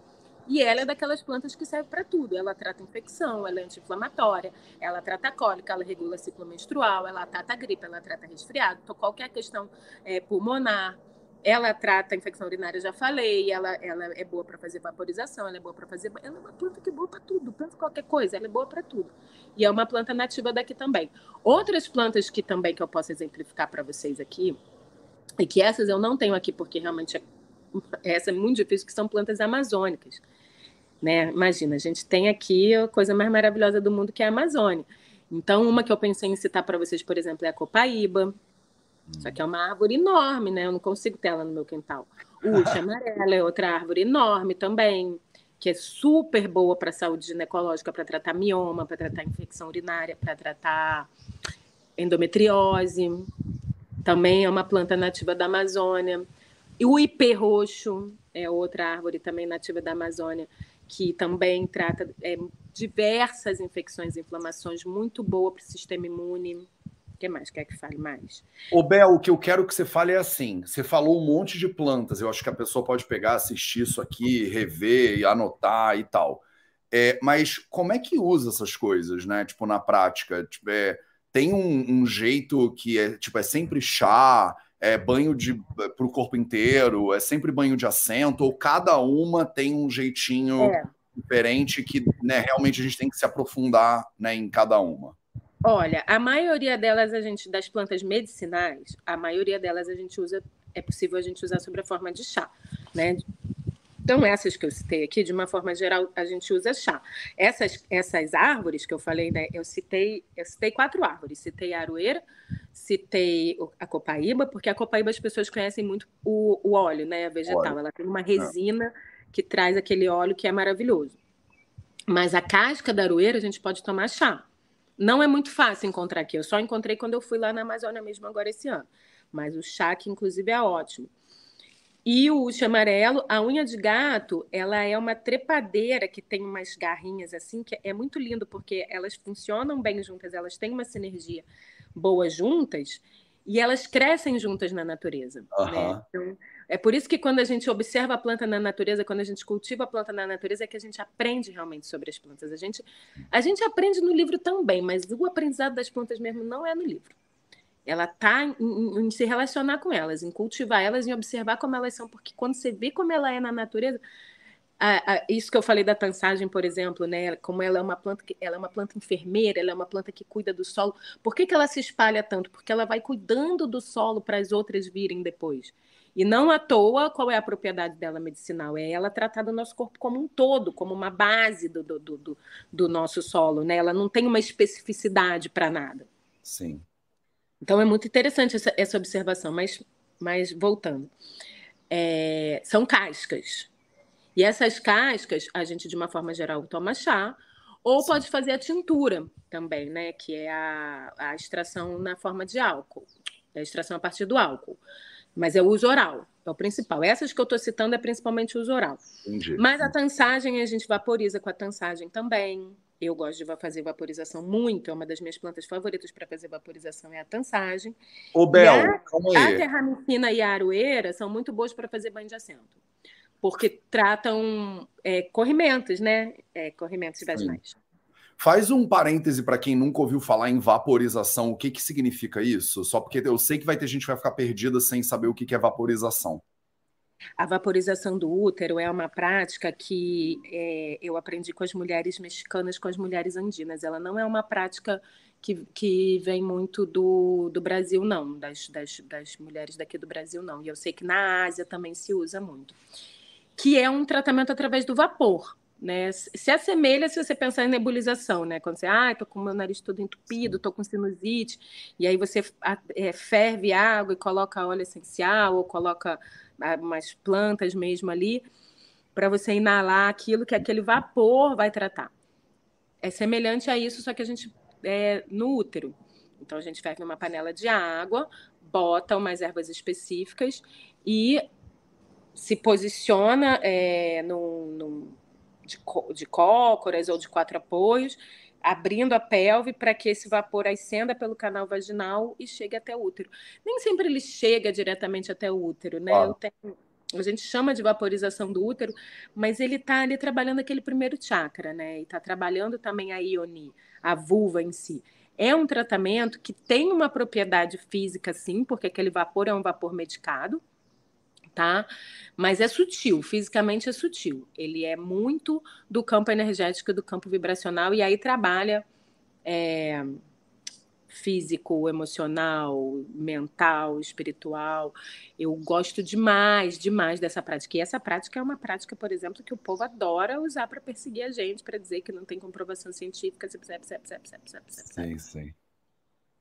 E ela é daquelas plantas que serve para tudo. Ela trata infecção, ela é anti-inflamatória, ela trata cólica, ela regula ciclo menstrual, ela trata gripe, ela trata resfriado, então qualquer questão é, pulmonar. Ela trata infecção urinária, já falei, ela, ela é boa para fazer vaporização, ela é boa para fazer... Ela é uma planta que é boa para tudo, planta qualquer coisa, ela é boa para tudo. E é uma planta nativa daqui também. Outras plantas que também que eu posso exemplificar para vocês aqui, e que essas eu não tenho aqui, porque realmente é, essa é muito difícil, que são plantas amazônicas. Né? Imagina, a gente tem aqui a coisa mais maravilhosa do mundo, que é a Amazônia. Então, uma que eu pensei em citar para vocês, por exemplo, é a copaíba. Só que é uma árvore enorme, né? Eu não consigo ter ela no meu quintal. Uxa amarela é outra árvore enorme também, que é super boa para saúde ginecológica, para tratar mioma, para tratar infecção urinária, para tratar endometriose. Também é uma planta nativa da Amazônia. E o ipê roxo é outra árvore também nativa da Amazônia, que também trata é, diversas infecções e inflamações, muito boa para o sistema imune. O que mais? Quer que fale mais? Ô, Bel, o que eu quero que você fale é assim, você falou um monte de plantas, eu acho que a pessoa pode pegar, assistir isso aqui, rever e anotar e tal. É, mas como é que usa essas coisas, né? Tipo, na prática, tipo, é, tem um, um jeito que é, tipo, é sempre chá, é banho de, é, pro corpo inteiro, é sempre banho de assento, ou cada uma tem um jeitinho é. diferente que, né, realmente a gente tem que se aprofundar, né, em cada uma. Olha, a maioria delas, a gente, das plantas medicinais, a maioria delas a gente usa, é possível a gente usar sob a forma de chá, né? Então, essas que eu citei aqui, de uma forma geral, a gente usa chá. Essas, essas árvores que eu falei, né? Eu citei, eu citei quatro árvores. Citei a aroeira, citei a copaíba, porque a copaíba as pessoas conhecem muito o, o óleo, né? A vegetal. Óleo. Ela tem uma resina é. que traz aquele óleo que é maravilhoso. Mas a casca da aroeira a gente pode tomar chá. Não é muito fácil encontrar aqui, eu só encontrei quando eu fui lá na Amazônia mesmo agora esse ano. Mas o chá aqui, inclusive, é ótimo. E o uxi amarelo, a unha de gato, ela é uma trepadeira que tem umas garrinhas assim, que é muito lindo, porque elas funcionam bem juntas, elas têm uma sinergia boa juntas, e elas crescem juntas na natureza. Uhum. Né? Então, é por isso que quando a gente observa a planta na natureza, quando a gente cultiva a planta na natureza, é que a gente aprende realmente sobre as plantas. A gente, a gente aprende no livro também, mas o aprendizado das plantas mesmo não é no livro. Ela está em, em, em se relacionar com elas, em cultivar elas, em observar como elas são, porque quando você vê como ela é na natureza... A, a, isso que eu falei da tançagem, por exemplo, né? Como ela é uma planta que, ela é uma planta enfermeira, ela é uma planta que cuida do solo. Por que que ela se espalha tanto? Porque ela vai cuidando do solo para as outras virem depois. E não à toa, qual é a propriedade dela medicinal? É ela tratar do nosso corpo como um todo, como uma base do, do, do, do nosso solo, né? Ela não tem uma especificidade para nada. Sim. Então é muito interessante essa, essa observação, mas, mas voltando. É, são cascas. E essas cascas, a gente, de uma forma geral, toma chá, ou pode fazer a tintura também, né? Que é a, a extração na forma de álcool, a extração a partir do álcool. Mas é o uso oral, é o principal. Essas que eu estou citando é principalmente o uso oral. Entendi. Mas a tançagem, a gente vaporiza com a tançagem também. Eu gosto de fazer vaporização muito, é uma das minhas plantas favoritas para fazer vaporização, é a tançagem. Ô, Bel, a, calma aí. A terramicina e a aroeira são muito boas para fazer banho de assento. Porque tratam é, corrimentos, né? É, corrimentos vaginais. Faz um parêntese para quem nunca ouviu falar em vaporização. O que, que significa isso? Só porque eu sei que vai ter gente que vai ficar perdida sem saber o que, que é vaporização. A vaporização do útero é uma prática que é, eu aprendi com as mulheres mexicanas, com as mulheres andinas. Ela não é uma prática que, que vem muito do, do Brasil, não. Das, das, das mulheres daqui do Brasil, não. E eu sei que na Ásia também se usa muito. Que é um tratamento através do vapor, né? Se assemelha se você pensar em nebulização, né? Quando você, ah, tô com o meu nariz todo entupido, tô com sinusite, e aí você é, ferve água e coloca óleo essencial, ou coloca umas plantas mesmo ali, para você inalar aquilo que aquele vapor vai tratar. É semelhante a isso, só que a gente é no útero. Então, a gente ferve numa panela de água, bota umas ervas específicas e se posiciona é, num... num De, có- de cócoras ou de quatro apoios, abrindo a pelve para que esse vapor ascenda pelo canal vaginal e chegue até o útero. Nem sempre ele chega diretamente até o útero, né? Ah. Eu tenho, a gente chama de vaporização do útero, mas ele está ali trabalhando aquele primeiro chakra, né? E está trabalhando também a ioni, a vulva em si. É um tratamento que tem uma propriedade física, sim, porque aquele vapor é um vapor medicado, tá? Mas é sutil, fisicamente é sutil. Ele é muito do campo energético, do campo vibracional, e aí trabalha é, físico, emocional, mental, espiritual. Eu gosto demais, demais dessa prática. E essa prática é uma prática, por exemplo, que o povo adora usar para perseguir a gente, para dizer que não tem comprovação científica. Sim, sim.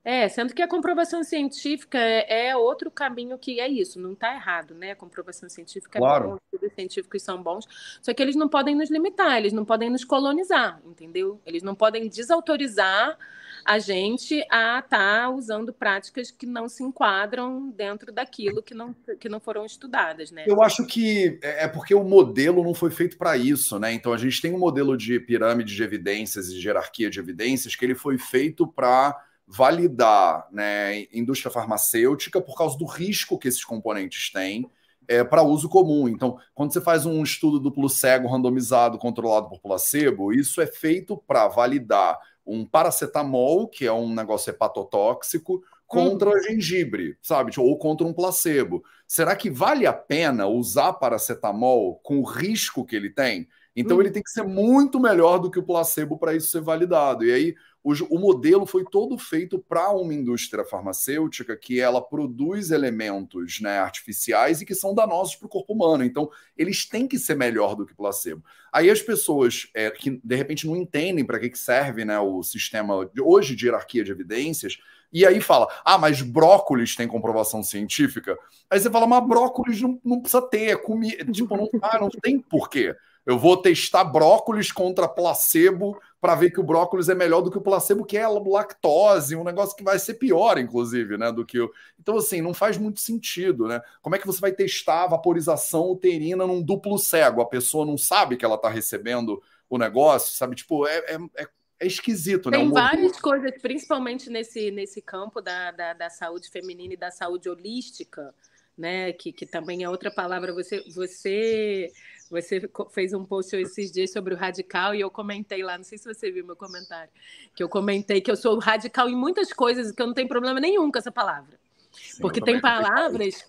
É, sendo que a comprovação científica é outro caminho que é isso, não está errado, né? A comprovação científica claro. É bom, os estudos científicos são bons, só que eles não podem nos limitar, eles não podem nos colonizar, entendeu? Eles não podem desautorizar a gente a estar usando práticas que não se enquadram dentro daquilo que não, que não foram estudadas, né? Eu acho que é porque o modelo não foi feito para isso, né? Então a gente tem um modelo de pirâmide de evidências e de hierarquia de evidências que ele foi feito para validar, né, indústria farmacêutica por causa do risco que esses componentes têm é, para uso comum. Então, quando você faz um estudo duplo cego, randomizado, controlado por placebo, isso é feito para validar um paracetamol, que é um negócio hepatotóxico, contra uhum. gengibre, sabe? Ou contra um placebo. Será que vale a pena usar paracetamol com o risco que ele tem? Então, uhum. ele tem que ser muito melhor do que o placebo para isso ser validado. E aí, o modelo foi todo feito para uma indústria farmacêutica que ela produz elementos, né, artificiais e que são danosos para o corpo humano. Então, eles têm que ser melhor do que placebo. Aí as pessoas é, que, de repente, não entendem para que, que serve, né, o sistema de, hoje de hierarquia de evidências, e aí fala, ah, mas brócolis tem comprovação científica? Aí você fala, mas brócolis não, não precisa ter, é comida. Tipo, não, ah, não tem porquê. Eu vou testar brócolis contra placebo para ver que o brócolis é melhor do que o placebo, que é lactose, um negócio que vai ser pior, inclusive, né, do que o... Então, assim, não faz muito sentido, né? Como é que você vai testar a vaporização uterina num duplo cego? A pessoa não sabe que ela está recebendo o negócio, sabe? Tipo, é... é, é... É esquisito, né? Tem várias coisas, principalmente nesse, nesse campo da, da, da saúde feminina e da saúde holística, né? Que, que também é outra palavra. Você, você, você fez um post esses dias sobre o radical e eu comentei lá, não sei se você viu meu comentário, que eu comentei que eu sou radical em muitas coisas e que eu não tenho problema nenhum com essa palavra. Sim, porque tem palavras,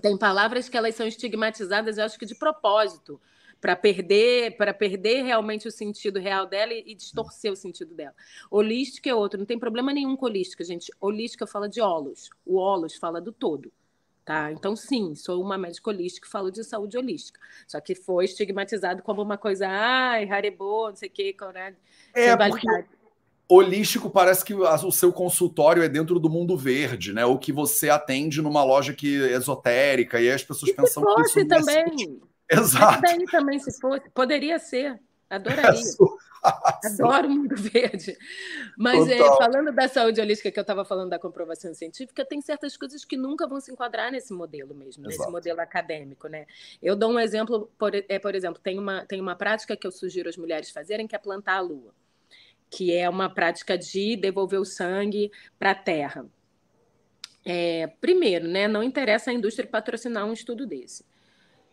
tem palavras que elas são estigmatizadas, eu acho que de propósito, para perder, para perder realmente o sentido real dela e, e distorcer o sentido dela. Holística é outro, não tem problema nenhum com holística, gente. Holística fala de holos, o holos fala do todo, tá? Então, sim, sou uma médica holística e falo de saúde holística. Só que foi estigmatizado como uma coisa, ai, harebô, não sei o quê, né? É, porque holístico parece que o seu consultório é dentro do mundo verde, né? Ou que você atende numa loja que é esotérica e aí as pessoas e pensam que isso também. Exato. Mas daí também, se fosse, poderia ser, adoraria. É Adoro o mundo verde. Mas é, falando da saúde holística, que eu estava falando da comprovação científica, tem certas coisas que nunca vão se enquadrar nesse modelo mesmo, Exato. Nesse modelo acadêmico, né? Eu dou um exemplo, por, é, por exemplo, tem uma, tem uma prática que eu sugiro às mulheres fazerem, que é plantar a lua, que é uma prática de devolver o sangue para a terra. É, primeiro, né, não interessa à indústria patrocinar um estudo desse.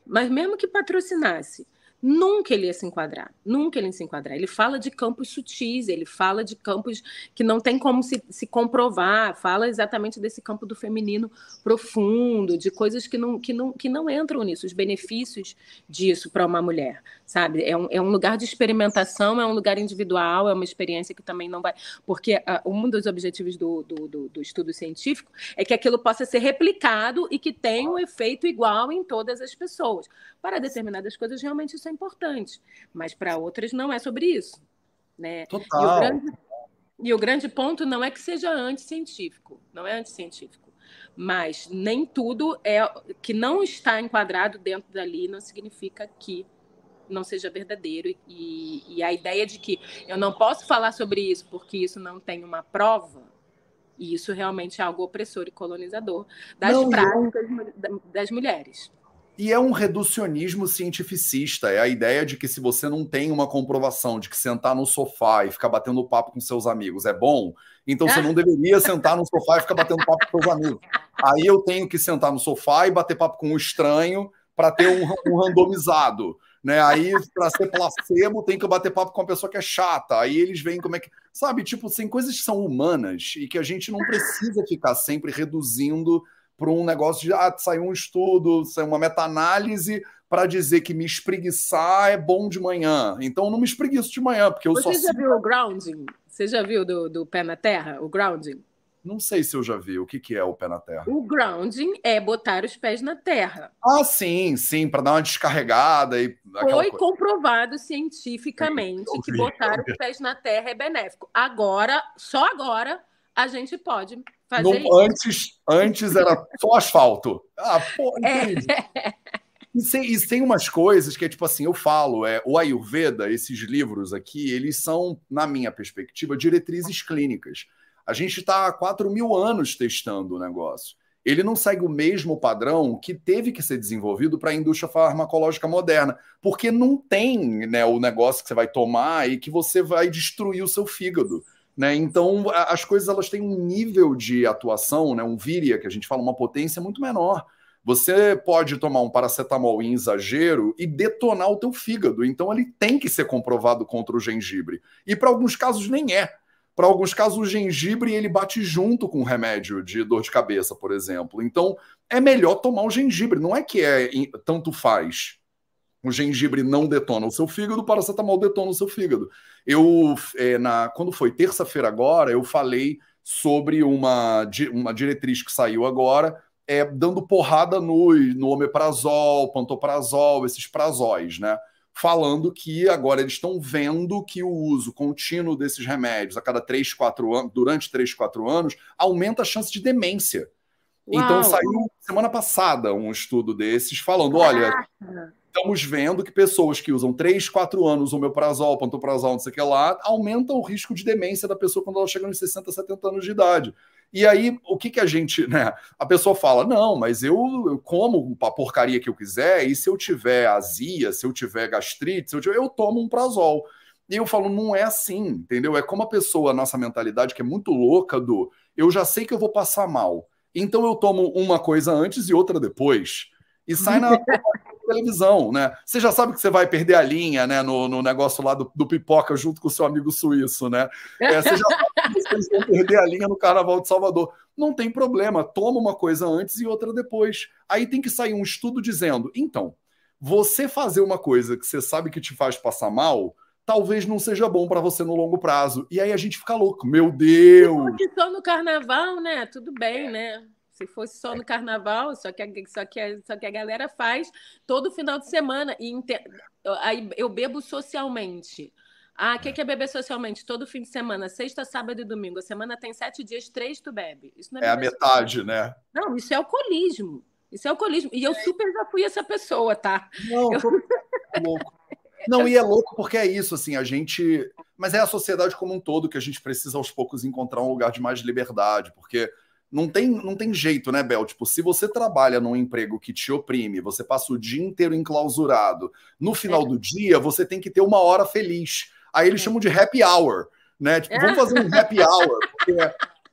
Mas mesmo que patrocinasse, nunca ele ia se enquadrar, nunca ele ia se enquadrar. Ele fala de campos sutis, ele fala de campos que não tem como se, se comprovar, fala exatamente desse campo do feminino profundo, de coisas que não, que não, que não entram nisso, os benefícios disso para uma mulher, sabe? É um, é um lugar de experimentação, é um lugar individual, é uma experiência que também não vai... Porque uh, um dos objetivos do, do, do, do estudo científico é que aquilo possa ser replicado e que tenha um efeito igual em todas as pessoas. Para determinadas coisas, realmente isso é são importantes, mas para outras não é sobre isso, né? Total. E o grande, e o grande ponto não é que seja anticientífico, não é anticientífico, mas nem tudo é que não está enquadrado dentro dali não significa que não seja verdadeiro. E, e a ideia de que eu não posso falar sobre isso porque isso não tem uma prova, e isso realmente é algo opressor e colonizador das não, práticas não. das mulheres. E é um reducionismo cientificista, é a ideia de que se você não tem uma comprovação de que sentar no sofá e ficar batendo papo com seus amigos é bom, então você não deveria sentar no sofá e ficar batendo papo com seus amigos. Aí eu tenho que sentar no sofá e bater papo com um estranho para ter um, um randomizado. Né? Aí, para ser placebo, tem que bater papo com uma pessoa que é chata. Aí eles veem como é que... Sabe, tipo, tem coisas que são humanas e que a gente não precisa ficar sempre reduzindo para um negócio de, ah, saiu um estudo, saiu uma meta-análise para dizer que me espreguiçar é bom de manhã. Então, eu não me espreguiço de manhã, porque eu Você só... Você já viu o grounding? Você já viu do, do pé na terra, o grounding? Não sei se eu já vi. O que, que é o pé na terra? O grounding é botar os pés na terra. Ah, sim, sim, para dar uma descarregada. E foi comprovado cientificamente sim, que botar os pés na terra é benéfico. Agora, só agora, a gente pode fazer Não, isso. Antes, antes era só asfalto. Ah, pô, entendi. É. E tem umas coisas que é tipo assim, eu falo, é, o Ayurveda, esses livros aqui, eles são, na minha perspectiva, diretrizes clínicas. A gente está há quatro mil anos testando o negócio. Ele não segue o mesmo padrão que teve que ser desenvolvido para a indústria farmacológica moderna, porque não tem, né, o negócio que você vai tomar e que você vai destruir o seu fígado. Né? Então, as coisas elas têm um nível de atuação, né, um víria, que a gente fala, uma potência muito menor. Você pode tomar um paracetamol em exagero e detonar o teu fígado. Então, ele tem que ser comprovado contra o gengibre. E para alguns casos nem é. Para alguns casos, o gengibre ele bate junto com o remédio de dor de cabeça, por exemplo. Então, é melhor tomar o gengibre. Não é que é tanto faz. O gengibre não detona o seu fígado, o paracetamol detona o seu fígado. Eu, é, na, quando foi terça-feira agora, eu falei sobre uma, uma diretriz que saiu agora, é, dando porrada no, no omeprazol, pantoprazol, esses prazóis, né? Falando que agora eles estão vendo que o uso contínuo desses remédios a cada três, quatro anos, durante três, quatro anos, aumenta a chance de demência. Uau. Então saiu semana passada um estudo desses falando, olha, estamos vendo que pessoas que usam três, quatro anos omeprazol, pantoprazol, não sei o que lá, aumentam o risco de demência da pessoa quando ela chega nos sessenta, setenta anos de idade. E aí, o que que a gente, né? A pessoa fala, não, mas eu, eu como a porcaria que eu quiser, e se eu tiver azia, se eu tiver gastrite, se eu tiver, eu tomo um prazol. E eu falo, não é assim, entendeu? É como a pessoa, a nossa mentalidade, que é muito louca do, eu já sei que eu vou passar mal, então eu tomo uma coisa antes e outra depois. E sai na televisão, né? Você já sabe que você vai perder a linha, né? No, no negócio lá do, do pipoca junto com o seu amigo suíço, né? É, você já sabe que vocês vão perder a linha no Carnaval de Salvador. Não tem problema, toma uma coisa antes e outra depois. Aí tem que sair um estudo dizendo, então, você fazer uma coisa que você sabe que te faz passar mal, talvez não seja bom para você no longo prazo. E aí a gente fica louco, meu Deus! Se só no Carnaval, né? Tudo bem, né? Se fosse só no Carnaval, só que, a, só, que a, só que a galera faz todo final de semana. E inte... Aí eu bebo socialmente. Ah, o que, que é beber socialmente? Todo fim de semana, sexta, sábado e domingo. A semana tem sete dias, três tu bebe. Isso não é, é a metade, socialmente, né? Não, isso é alcoolismo. Isso é alcoolismo. E eu super já fui essa pessoa, tá? Não, eu... louco. Não, e é louco porque é isso, assim, a gente... Mas é a sociedade como um todo que a gente precisa, aos poucos, encontrar um lugar de mais liberdade, porque... Não tem, não tem jeito, né, Bel? Tipo, se você trabalha num emprego que te oprime, você passa o dia inteiro enclausurado, no final é. do dia você tem que ter uma hora feliz. Aí eles é. chamam de happy hour, né? Tipo, é. vamos fazer um happy hour, porque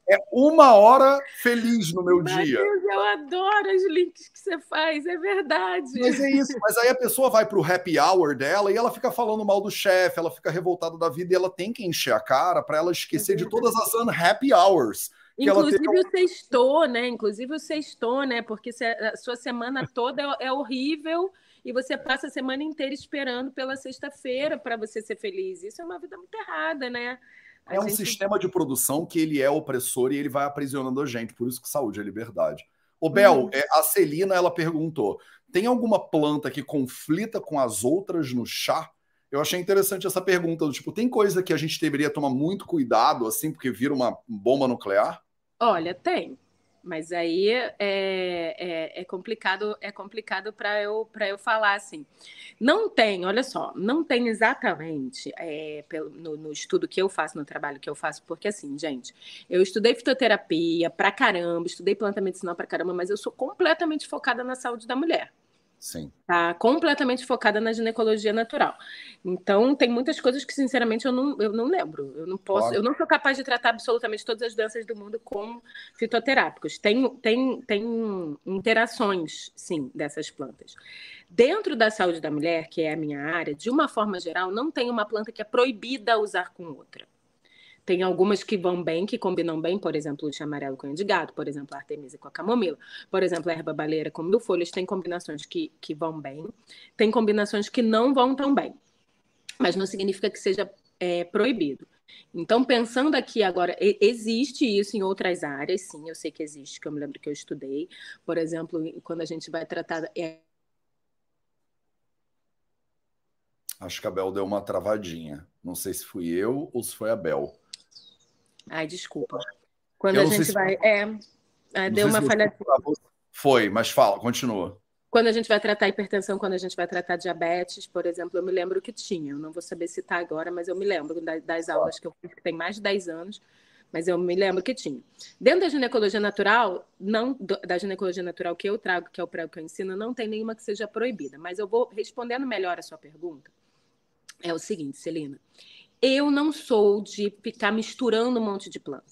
é uma hora feliz no meu Mas dia. Deus, eu adoro os links que você faz, é verdade. Mas é isso, mas aí a pessoa vai pro happy hour dela e ela fica falando mal do chefe, ela fica revoltada da vida e ela tem que encher a cara para ela esquecer é de todas as unhappy hours. Inclusive tem... o sextou, né? Inclusive o sextou, né? Porque a sua semana toda é horrível e você passa a semana inteira esperando pela sexta-feira para você ser feliz. Isso é uma vida muito errada, né? A é um gente... sistema de produção que ele é opressor e ele vai aprisionando a gente. Por isso que saúde é liberdade. Ô, Bel, hum. é, a Celina, ela perguntou, tem alguma planta que conflita com as outras no chá? Eu achei interessante essa pergunta, do tipo, tem coisa que a gente deveria tomar muito cuidado, assim, porque vira uma bomba nuclear? Olha, tem, mas aí é, é, é complicado, é complicado para eu, para eu falar, assim. Não tem, olha só, não tem exatamente, é, pelo, no, no estudo que eu faço, no trabalho que eu faço, porque assim, gente, eu estudei fitoterapia pra caramba, estudei planta medicinal pra caramba, mas eu sou completamente focada na saúde da mulher. Sim. Tá completamente focada na ginecologia natural. Então, tem muitas coisas que, sinceramente, eu não, eu não lembro. Eu não posso, claro. eu não sou capaz de tratar absolutamente todas as doenças do mundo com fitoterápicos. Tem, tem, tem interações, sim, dessas plantas. Dentro da saúde da mulher, que é a minha área, de uma forma geral, não tem uma planta que é proibida usar com outra. Tem algumas que vão bem, que combinam bem, por exemplo, o chamarelo com o indigado, por exemplo, a artemisia com a camomila, por exemplo, a erva baleira com mil-folhas, tem combinações que, que vão bem, tem combinações que não vão tão bem, mas não significa que seja é, proibido. Então, pensando aqui agora, existe isso em outras áreas, sim, eu sei que existe, que eu me lembro que eu estudei, por exemplo, quando a gente vai tratar... É... Acho que a Bel deu uma travadinha, não sei se fui eu ou se foi a Bel. Ai, desculpa. Quando eu a gente se... vai... É, é deu uma falha... Foi, mas fala, continua. Quando a gente vai tratar hipertensão, quando a gente vai tratar diabetes, por exemplo, eu me lembro que tinha. Eu não vou saber citar agora, mas eu me lembro das aulas que eu fiz, que tem mais de dez anos, mas eu me lembro que tinha. Dentro da ginecologia natural, não, da ginecologia natural que eu trago, que é o prego que eu ensino, não tem nenhuma que seja proibida. Mas eu vou respondendo melhor a sua pergunta. É o seguinte, Celina... Eu não sou de ficar misturando um monte de planta.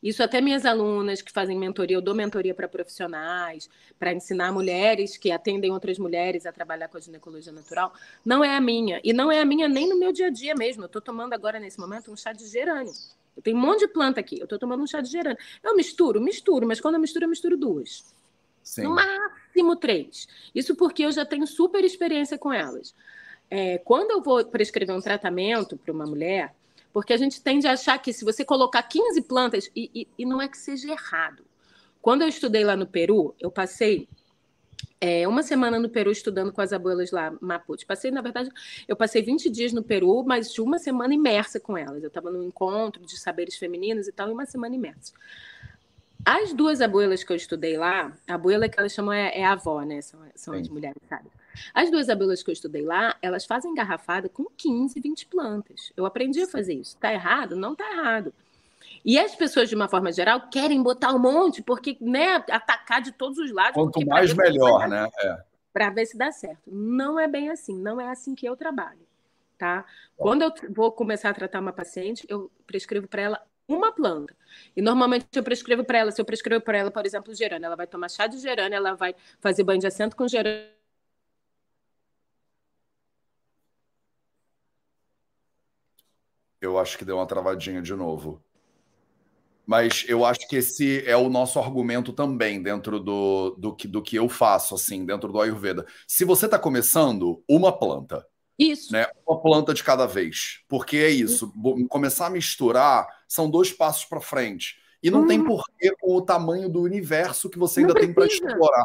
Isso até minhas alunas que fazem mentoria, eu dou mentoria para profissionais, para ensinar mulheres que atendem outras mulheres a trabalhar com a ginecologia natural, não é a minha. E não é a minha nem no meu dia a dia mesmo. Eu estou tomando agora, nesse momento, um chá de gerânio. Eu tenho um monte de planta aqui, eu estou tomando um chá de gerânio. Eu misturo, misturo, mas quando eu misturo, eu misturo duas. Sim. No máximo três. Isso porque eu já tenho super experiência com elas. É, quando eu vou prescrever um tratamento para uma mulher, porque a gente tende a achar que se você colocar quinze plantas, e, e, e não é que seja errado. Quando eu estudei lá no Peru, eu passei é, uma semana no Peru estudando com as abuelas lá, Mapuche. Passei, na verdade, eu passei vinte dias no Peru, mas de uma semana imersa com elas. Eu estava num encontro de saberes femininos e tal, e uma semana imersa. As duas abuelas que eu estudei lá, a abuela que elas chamam é, é a avó, né? São, são as mulheres, sabe? As duas abuelas que eu estudei lá, elas fazem engarrafada com quinze, vinte plantas. Eu aprendi a fazer isso. Tá errado? Não tá errado. E as pessoas, de uma forma geral, querem botar um monte, porque, né, atacar de todos os lados. Quanto mais melhor, né? É. Para ver se dá certo. Não é bem assim. Não é assim que eu trabalho, tá? É. Quando eu vou começar a tratar uma paciente, eu prescrevo para ela uma planta. E normalmente eu prescrevo para ela, se eu prescrevo para ela, por exemplo, gerânio, ela vai tomar chá de gerânio, ela vai fazer banho de assento com gerânio. Eu acho que deu uma travadinha de novo. Mas eu acho que esse é o nosso argumento também dentro do, do, que, do que eu faço, assim, dentro do Ayurveda. Se você está começando, uma planta. Isso. Né? Uma planta de cada vez. Porque é isso. isso. Começar a misturar são dois passos para frente. E não hum. tem porquê com o tamanho do universo que você ainda tem para explorar.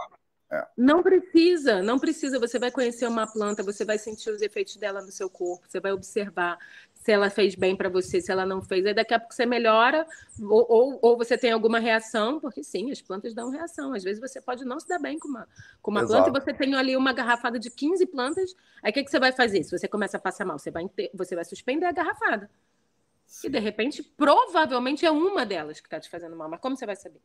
É. Não precisa, não precisa. Você vai conhecer uma planta, você vai sentir os efeitos dela no seu corpo, você vai observar se ela fez bem para você, se ela não fez. Aí daqui a pouco você melhora ou, ou, ou você tem alguma reação, porque sim, as plantas dão reação. Às vezes você pode não se dar bem com uma, com uma planta e você tem ali uma garrafada de quinze plantas. Aí o que, que você vai fazer? Se você começa a passar mal, você vai, você vai suspender a garrafada. Sim. E de repente, provavelmente é uma delas que está te fazendo mal. Mas como você vai saber?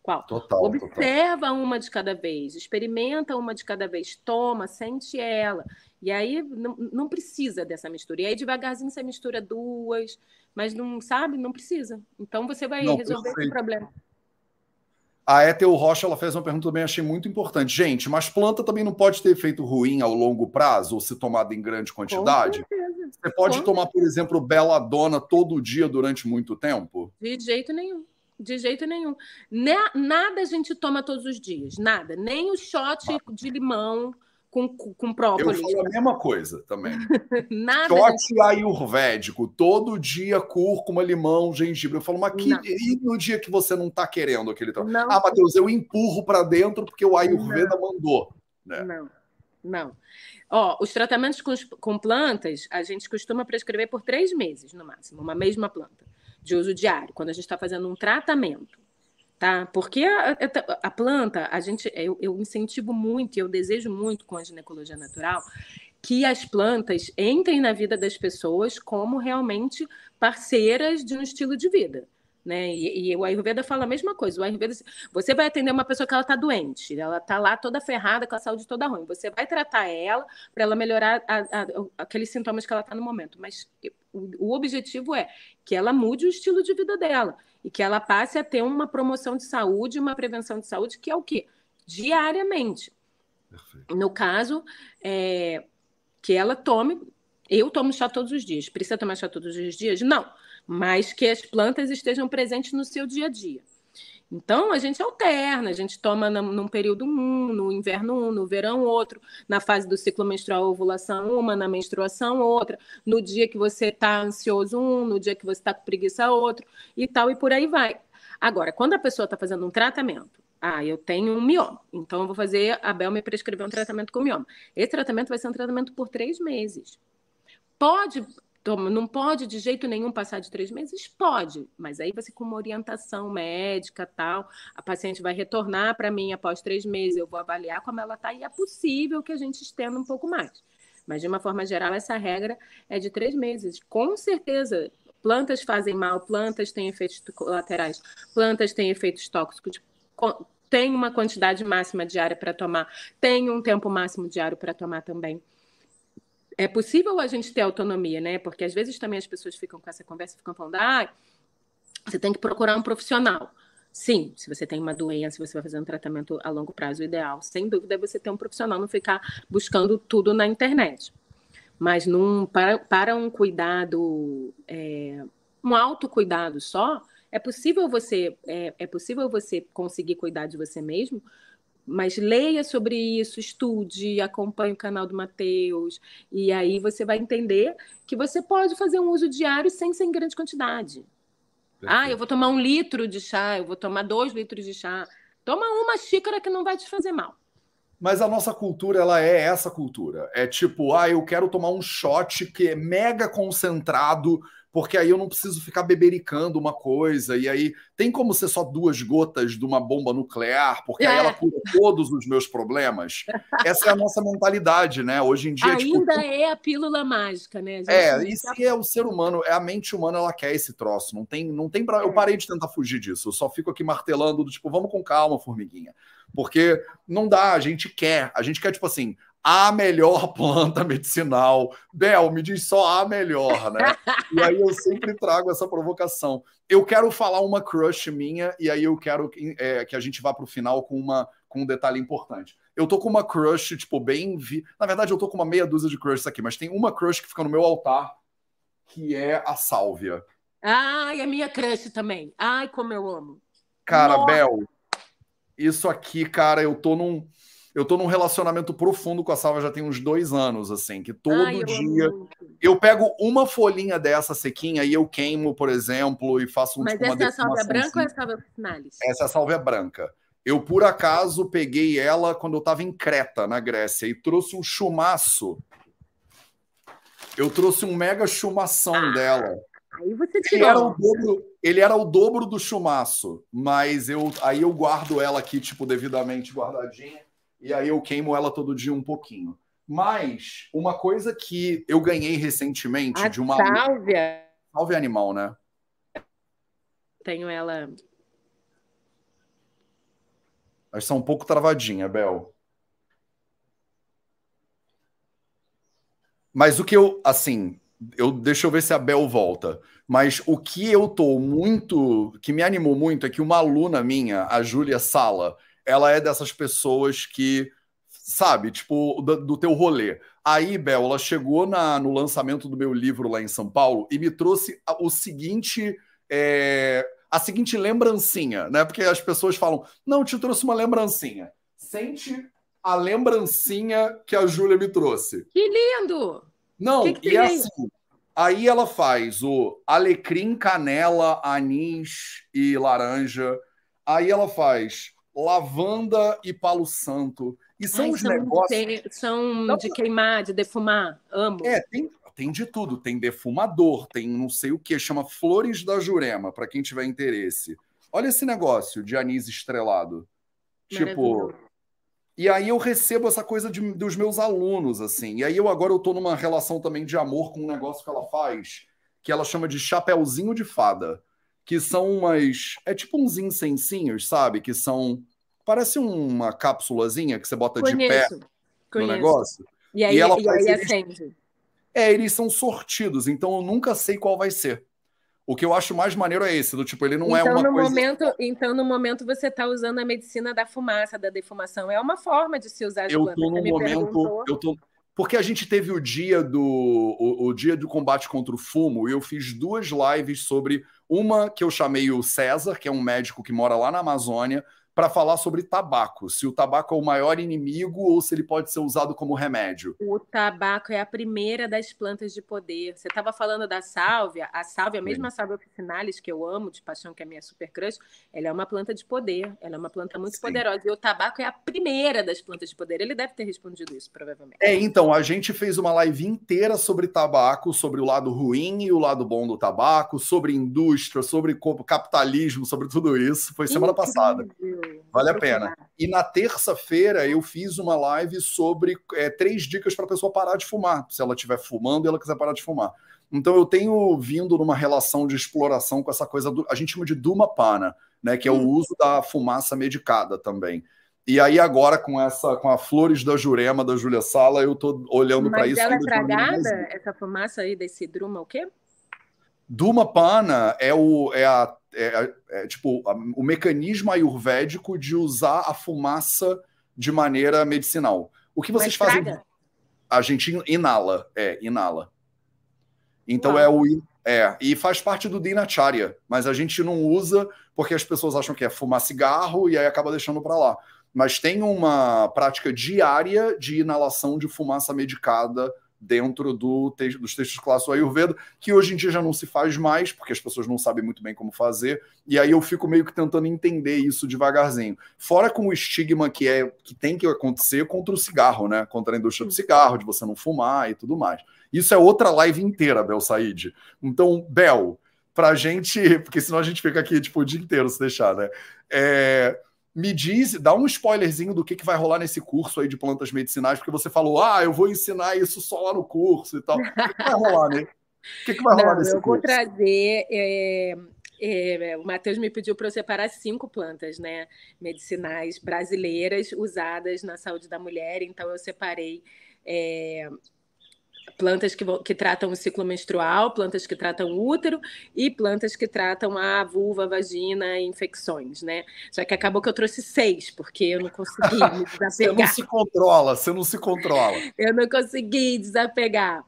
Qual? Total, Observa total. uma de cada vez, experimenta uma de cada vez, toma, sente ela. E aí não, não precisa dessa mistura. E aí devagarzinho você mistura duas, mas não sabe, não precisa. Então você vai não, resolver esse problema. A Ethel Rocha, ela fez uma pergunta também, achei muito importante. Gente, mas planta também não pode ter efeito ruim ao longo prazo, ou se tomada em grande quantidade? Com certeza. Você pode Com tomar, certeza. por exemplo, beladona todo dia durante muito tempo? De jeito nenhum. De jeito nenhum. Nada a gente toma todos os dias, nada. Nem o shot de limão com, com própolis. Eu falo a mesma coisa também. Nada. Shot ayurvédico, todo dia cúrcuma, limão, gengibre. Eu falo, mas que, e no dia que você não tá querendo aquele trabalho? Ah, Matheus, eu empurro para dentro porque o Ayurveda não. mandou. Né? Não, não. Ó, os tratamentos com, com plantas, a gente costuma prescrever por três meses, no máximo, uma mesma planta de uso diário, quando a gente está fazendo um tratamento. Tá? Porque a, a, a planta, a gente, eu, eu incentivo muito, e eu desejo muito com a ginecologia natural, que as plantas entrem na vida das pessoas como realmente parceiras de um estilo de vida. Né? E, e o Ayurveda fala a mesma coisa. O Ayurveda, você vai atender uma pessoa que ela está doente, ela está lá toda ferrada, com a saúde toda ruim. Você vai tratar ela para ela melhorar a, a, aqueles sintomas que ela está no momento. Mas o, o objetivo é que ela mude o estilo de vida dela e que ela passe a ter uma promoção de saúde, uma prevenção de saúde, que é o quê? Diariamente. Perfeito. No caso, é, que ela tome... Eu tomo chá todos os dias. Precisa tomar chá todos os dias? Não. Mas que as plantas estejam presentes no seu dia a dia. Então, a gente alterna, a gente toma num período um, no inverno um, no verão outro, na fase do ciclo menstrual, ovulação uma, na menstruação outra, no dia que você está ansioso um, no dia que você está com preguiça outro, e tal, e por aí vai. Agora, quando a pessoa está fazendo um tratamento, ah, eu tenho um mioma, então eu vou fazer, a Bel me prescreveu um tratamento com mioma. Esse tratamento vai ser um tratamento por três meses. Pode... Não pode de jeito nenhum passar de três meses? Pode, mas aí você com uma orientação médica tal, a paciente vai retornar para mim após três meses, eu vou avaliar como ela está e é possível que a gente estenda um pouco mais. Mas de uma forma geral, essa regra é de três meses, com certeza. Plantas fazem mal, plantas têm efeitos colaterais, plantas têm efeitos tóxicos, tem uma quantidade máxima diária para tomar, tem um tempo máximo diário para tomar também. É possível a gente ter autonomia, né? Porque às vezes também as pessoas ficam com essa conversa, ficam falando, ah, você tem que procurar um profissional. Sim, se você tem uma doença, você vai fazer um tratamento a longo prazo ideal. Sem dúvida é você ter um profissional, não ficar buscando tudo na internet. Mas num, para, para um cuidado, é, um autocuidado só, é possível você, é, é possível você conseguir cuidar de você mesmo. Mas leia sobre isso, estude, acompanhe o canal do Matheus, e aí você vai entender que você pode fazer um uso diário sem ser em grande quantidade. Perfeito. Ah, eu vou tomar um litro de chá, eu vou tomar dois litros de chá. Toma uma xícara que não vai te fazer mal. Mas a nossa cultura, ela é essa cultura. É tipo, ah, eu quero tomar um shot que é mega concentrado, porque aí eu não preciso ficar bebericando uma coisa, e aí tem como ser só duas gotas de uma bomba nuclear, porque é. aí ela cura todos os meus problemas. Essa é a nossa mentalidade, né? Hoje em dia... Ainda é, tipo... é a pílula mágica, né? A gente é, isso tá... é o ser humano, é a mente humana, ela quer esse troço. Não tem, não tem pra... Eu parei de tentar fugir disso, eu só fico aqui martelando, do tipo, vamos com calma, formiguinha. Porque não dá, a gente quer, a gente quer, tipo assim... a melhor planta medicinal. Bel, me diz só a melhor, né? E aí eu sempre trago essa provocação. Eu quero falar uma crush minha, e aí eu quero é, que a gente vá para o final com, uma, com um detalhe importante. Eu tô com uma crush, tipo, bem... Vi... Na verdade, eu tô com uma meia dúzia de crushes aqui, mas tem uma crush que fica no meu altar, que é a sálvia. Ai, a minha crush também. Ai, como eu amo. Cara, nossa. Bel, isso aqui, cara, eu tô num... Eu tô num relacionamento profundo com a sálvia já tem uns dois anos, assim, que todo Ai, eu dia... Amo. Eu pego uma folhinha dessa sequinha e eu queimo, por exemplo, e faço um... Mas tipo, essa uma é a sálvia branca assim. Ou é a sálvia finalis? Essa é a sálvia branca. Eu, por acaso, peguei ela quando eu tava em Creta, na Grécia, e trouxe um chumaço. Eu trouxe um mega chumação ah. dela. Aí você tirou. Ele era o dobro, ele era o dobro do chumaço, mas eu, aí eu guardo ela aqui, tipo, devidamente guardadinha. E aí eu queimo ela todo dia um pouquinho. Mas uma coisa que eu ganhei recentemente a de uma... sálvia. Sálvia animal, né? Tenho ela... Mas são um pouco travadinha, Bel. Mas o que eu... Assim, eu, deixa eu ver se a Bel volta. Mas o que eu tô muito... Que me animou muito é que uma aluna minha, a Júlia Sala... Ela é dessas pessoas que, sabe, tipo, do, do teu rolê. Aí, Bel, ela chegou na, no lançamento do meu livro lá em São Paulo e me trouxe o seguinte... É, a seguinte lembrancinha, né? Porque as pessoas falam, não, te trouxe uma lembrancinha. Sente a lembrancinha que a Júlia me trouxe. Que lindo! Não, que que e é lindo? Assim, aí ela faz o alecrim, canela, anis e laranja. Aí ela faz lavanda e palo santo. E são Ai, os são negócios... De, são não, de queimar, de defumar. Amo. É, tem... Tem de tudo, tem defumador, tem não sei o que, chama Flores da Jurema, para quem tiver interesse. Olha esse negócio de anis estrelado. Tipo, e aí eu recebo essa coisa de, dos meus alunos, assim. E aí eu agora eu tô numa relação também de amor com um negócio que ela faz, que ela chama de Chapeuzinho de Fada, que são umas... É tipo uns incensinhos, sabe? Que são... Parece uma cápsulazinha que você bota Conheço. de pé Conheço. no negócio. E aí, e ela e faz aí acende. É, eles são sortidos, então eu nunca sei qual vai ser. O que eu acho mais maneiro é esse, do tipo, ele não então, é uma no coisa... Momento, então, no momento, você está usando a medicina da fumaça, da defumação. É uma forma de se usar. Eu estou no momento... Perguntou... Eu tô... Porque a gente teve o dia, do, o, o dia do combate contra o fumo, e eu fiz duas lives sobre... Uma que eu chamei o César, que é um médico que mora lá na Amazônia, para falar sobre tabaco, se o tabaco é o maior inimigo ou se ele pode ser usado como remédio. O tabaco é a primeira das plantas de poder. Você estava falando da sálvia, a sálvia, mesmo a sálvia officinalis, que eu amo de paixão, que é a minha super crush, ela é uma planta de poder, ela é uma planta muito Sim. poderosa, e o tabaco é a primeira das plantas de poder. Ele deve ter respondido isso, provavelmente. É, então, a gente fez uma live inteira sobre tabaco, sobre o lado ruim e o lado bom do tabaco, sobre indústria, sobre capitalismo, sobre tudo isso. Foi semana Incrível. passada. Vale a pena. E na terça-feira eu fiz uma live sobre é, três dicas para a pessoa parar de fumar, se ela estiver fumando e ela quiser parar de fumar. Então eu tenho vindo numa relação de exploração com essa coisa, do, a gente chama de Dhumapana, né, que é o uso da fumaça medicada também. E aí agora com essa, com a Flores da Jurema, da Júlia Sala, eu tô olhando para isso. Mas ela é tragada, essa fumaça aí desse Druma, o quê? Dhumapana é, o, é, a, é, é tipo a, o mecanismo ayurvédico de usar a fumaça de maneira medicinal. O que vocês Mas fazem? Traga. A gente inala, é, inala. Então Uau. é o... É, e faz parte do Dinacharya, mas a gente não usa porque as pessoas acham que é fumar cigarro e aí acaba deixando para lá. Mas tem uma prática diária de inalação de fumaça medicada dentro do te- dos textos clássicos do Ayurveda, que hoje em dia já não se faz mais, porque as pessoas não sabem muito bem como fazer, e aí eu fico meio que tentando entender isso devagarzinho. Fora com o estigma que, é, que tem que acontecer contra o cigarro, né? Contra a indústria do cigarro, de você não fumar e tudo mais. Isso é outra live inteira, Bel Said. Então, Bel, pra gente... Porque senão a gente fica aqui tipo, o dia inteiro, se deixar, né? É... Me diz, dá um spoilerzinho do que, que vai rolar nesse curso aí de plantas medicinais, porque você falou, ah, eu vou ensinar isso só lá no curso e tal. O que, que vai rolar, né? O que, que vai Não, rolar nesse curso? Eu vou curso? trazer... É... É, o Matheus me pediu para eu separar cinco plantas, né, medicinais brasileiras usadas na saúde da mulher, então eu separei... É... Plantas que, que tratam o ciclo menstrual, plantas que tratam o útero e plantas que tratam a vulva, a vagina e infecções, né? Só que acabou que eu trouxe seis, porque eu não consegui me desapegar. Você não se controla, você não se controla. Eu não consegui desapegar.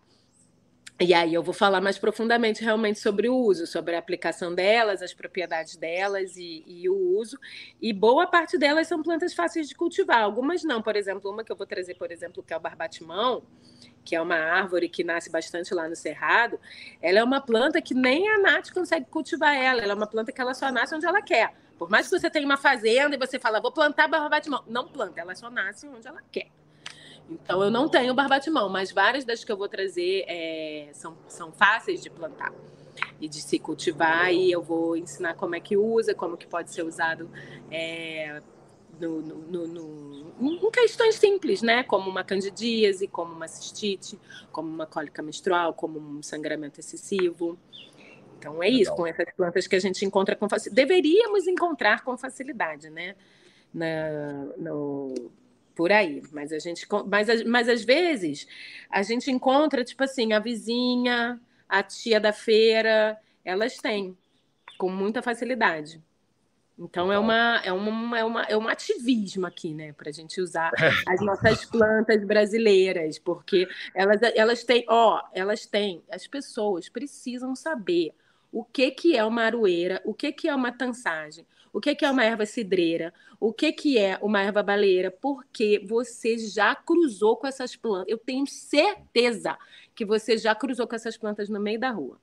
E aí eu vou falar mais profundamente realmente sobre o uso, sobre a aplicação delas, as propriedades delas e, e o uso. E boa parte delas são plantas fáceis de cultivar, algumas não. Por exemplo, uma que eu vou trazer, por exemplo, que é o barbatimão, que é uma árvore que nasce bastante lá no Cerrado. Ela é uma planta que nem a Nath consegue cultivar ela. Ela é uma planta que ela só nasce onde ela quer. Por mais que você tenha uma fazenda e você fala, vou plantar barbatimão. Não planta, ela só nasce onde ela quer. Então, eu não tenho barbatimão, mas várias das que eu vou trazer é, são, são fáceis de plantar e de se cultivar. E eu vou ensinar como é que usa, como que pode ser usado... É, No, no, no, no, em questões simples, né? Como uma candidíase, como uma cistite, como uma cólica menstrual, como um sangramento excessivo. Então é Legal. isso, com essas plantas que a gente encontra com facilidade. Deveríamos encontrar com facilidade, né? Na, no, por aí. Mas, a gente, mas, mas às vezes a gente encontra, tipo assim, a vizinha, a tia da feira, elas têm com muita facilidade. Então, é, uma, é, uma, é, uma, é um ativismo aqui, né? Para a gente usar as nossas plantas brasileiras, porque elas, elas têm, ó, elas têm, as pessoas precisam saber o que, que é uma aroeira, o que, que é uma tançagem, O que é uma erva cidreira? O que é uma erva baleeira? Porque você já cruzou com essas plantas. Eu tenho certeza que você já cruzou com essas plantas no meio da rua.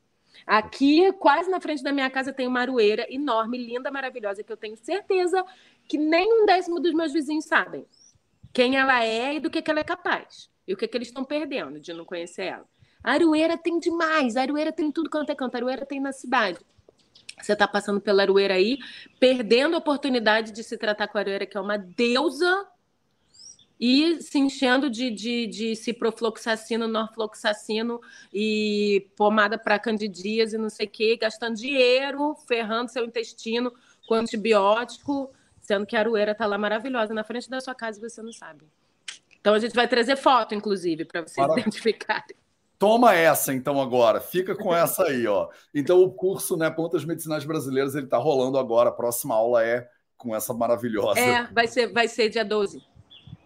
Aqui, quase na frente da minha casa, tem uma aroeira enorme, linda, maravilhosa, que eu tenho certeza que nem um décimo dos meus vizinhos sabem quem ela é e do que, que ela é capaz. E o que, que eles estão perdendo de não conhecer ela. A aroeira tem demais, a aroeira tem tudo quanto é canto, a aroeira tem na cidade. Você está passando pela aroeira aí, perdendo a oportunidade de se tratar com a aroeira, que é uma deusa, e se enchendo de, de, de ciprofloxacino, norfloxacino e pomada para candidíase e não sei o quê, gastando dinheiro, ferrando seu intestino com antibiótico, sendo que a aroeira está lá maravilhosa na frente da sua casa e você não sabe. Então a gente vai trazer foto, inclusive, para vocês Maravilha. identificarem. Toma essa, então, agora. Fica com essa aí, ó. Então, o curso, né, Plantas Medicinais Brasileiras, ele tá rolando agora. A próxima aula é com essa maravilhosa. É, vai ser, vai ser dia doze.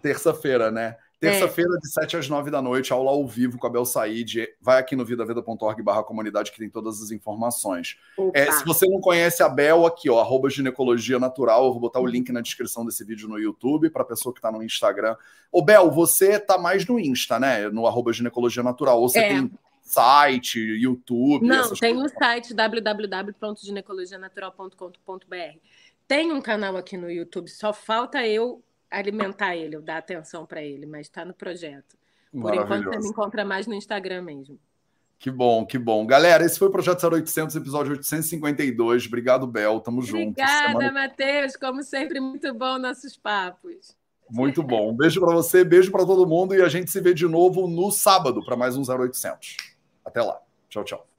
Terça-feira, né? Terça-feira, é. de sete às nove da noite, aula ao vivo com a Bel Said. Vai aqui no vida veda ponto org barra comunidade, que tem todas as informações. É, se você não conhece a Bel, aqui, ó, arroba ginecologia natural. Eu vou botar o link na descrição desse vídeo no YouTube, para a pessoa que está no Instagram. Ô, Bel, você tá mais no Insta, né? No arroba ginecologia natural. Ou você é. tem site, YouTube? Não, tem coisas. O site w w w ponto ginecologia natural ponto com ponto b r. Tem um canal aqui no YouTube, só falta eu alimentar ele, eu dar atenção para ele, mas está no projeto. Por enquanto, você me encontra mais no Instagram mesmo. Que bom, que bom. Galera, esse foi o Projeto zero oitocentos, episódio oitocentos e cinquenta e dois. Obrigado, Bel. Tamo junto. Obrigada, Semana... Matheus. Como sempre, muito bom nossos papos. Muito bom. Um beijo para você, beijo para todo mundo e a gente se vê de novo no sábado para mais um zero oitocentos. Até lá. Tchau, tchau.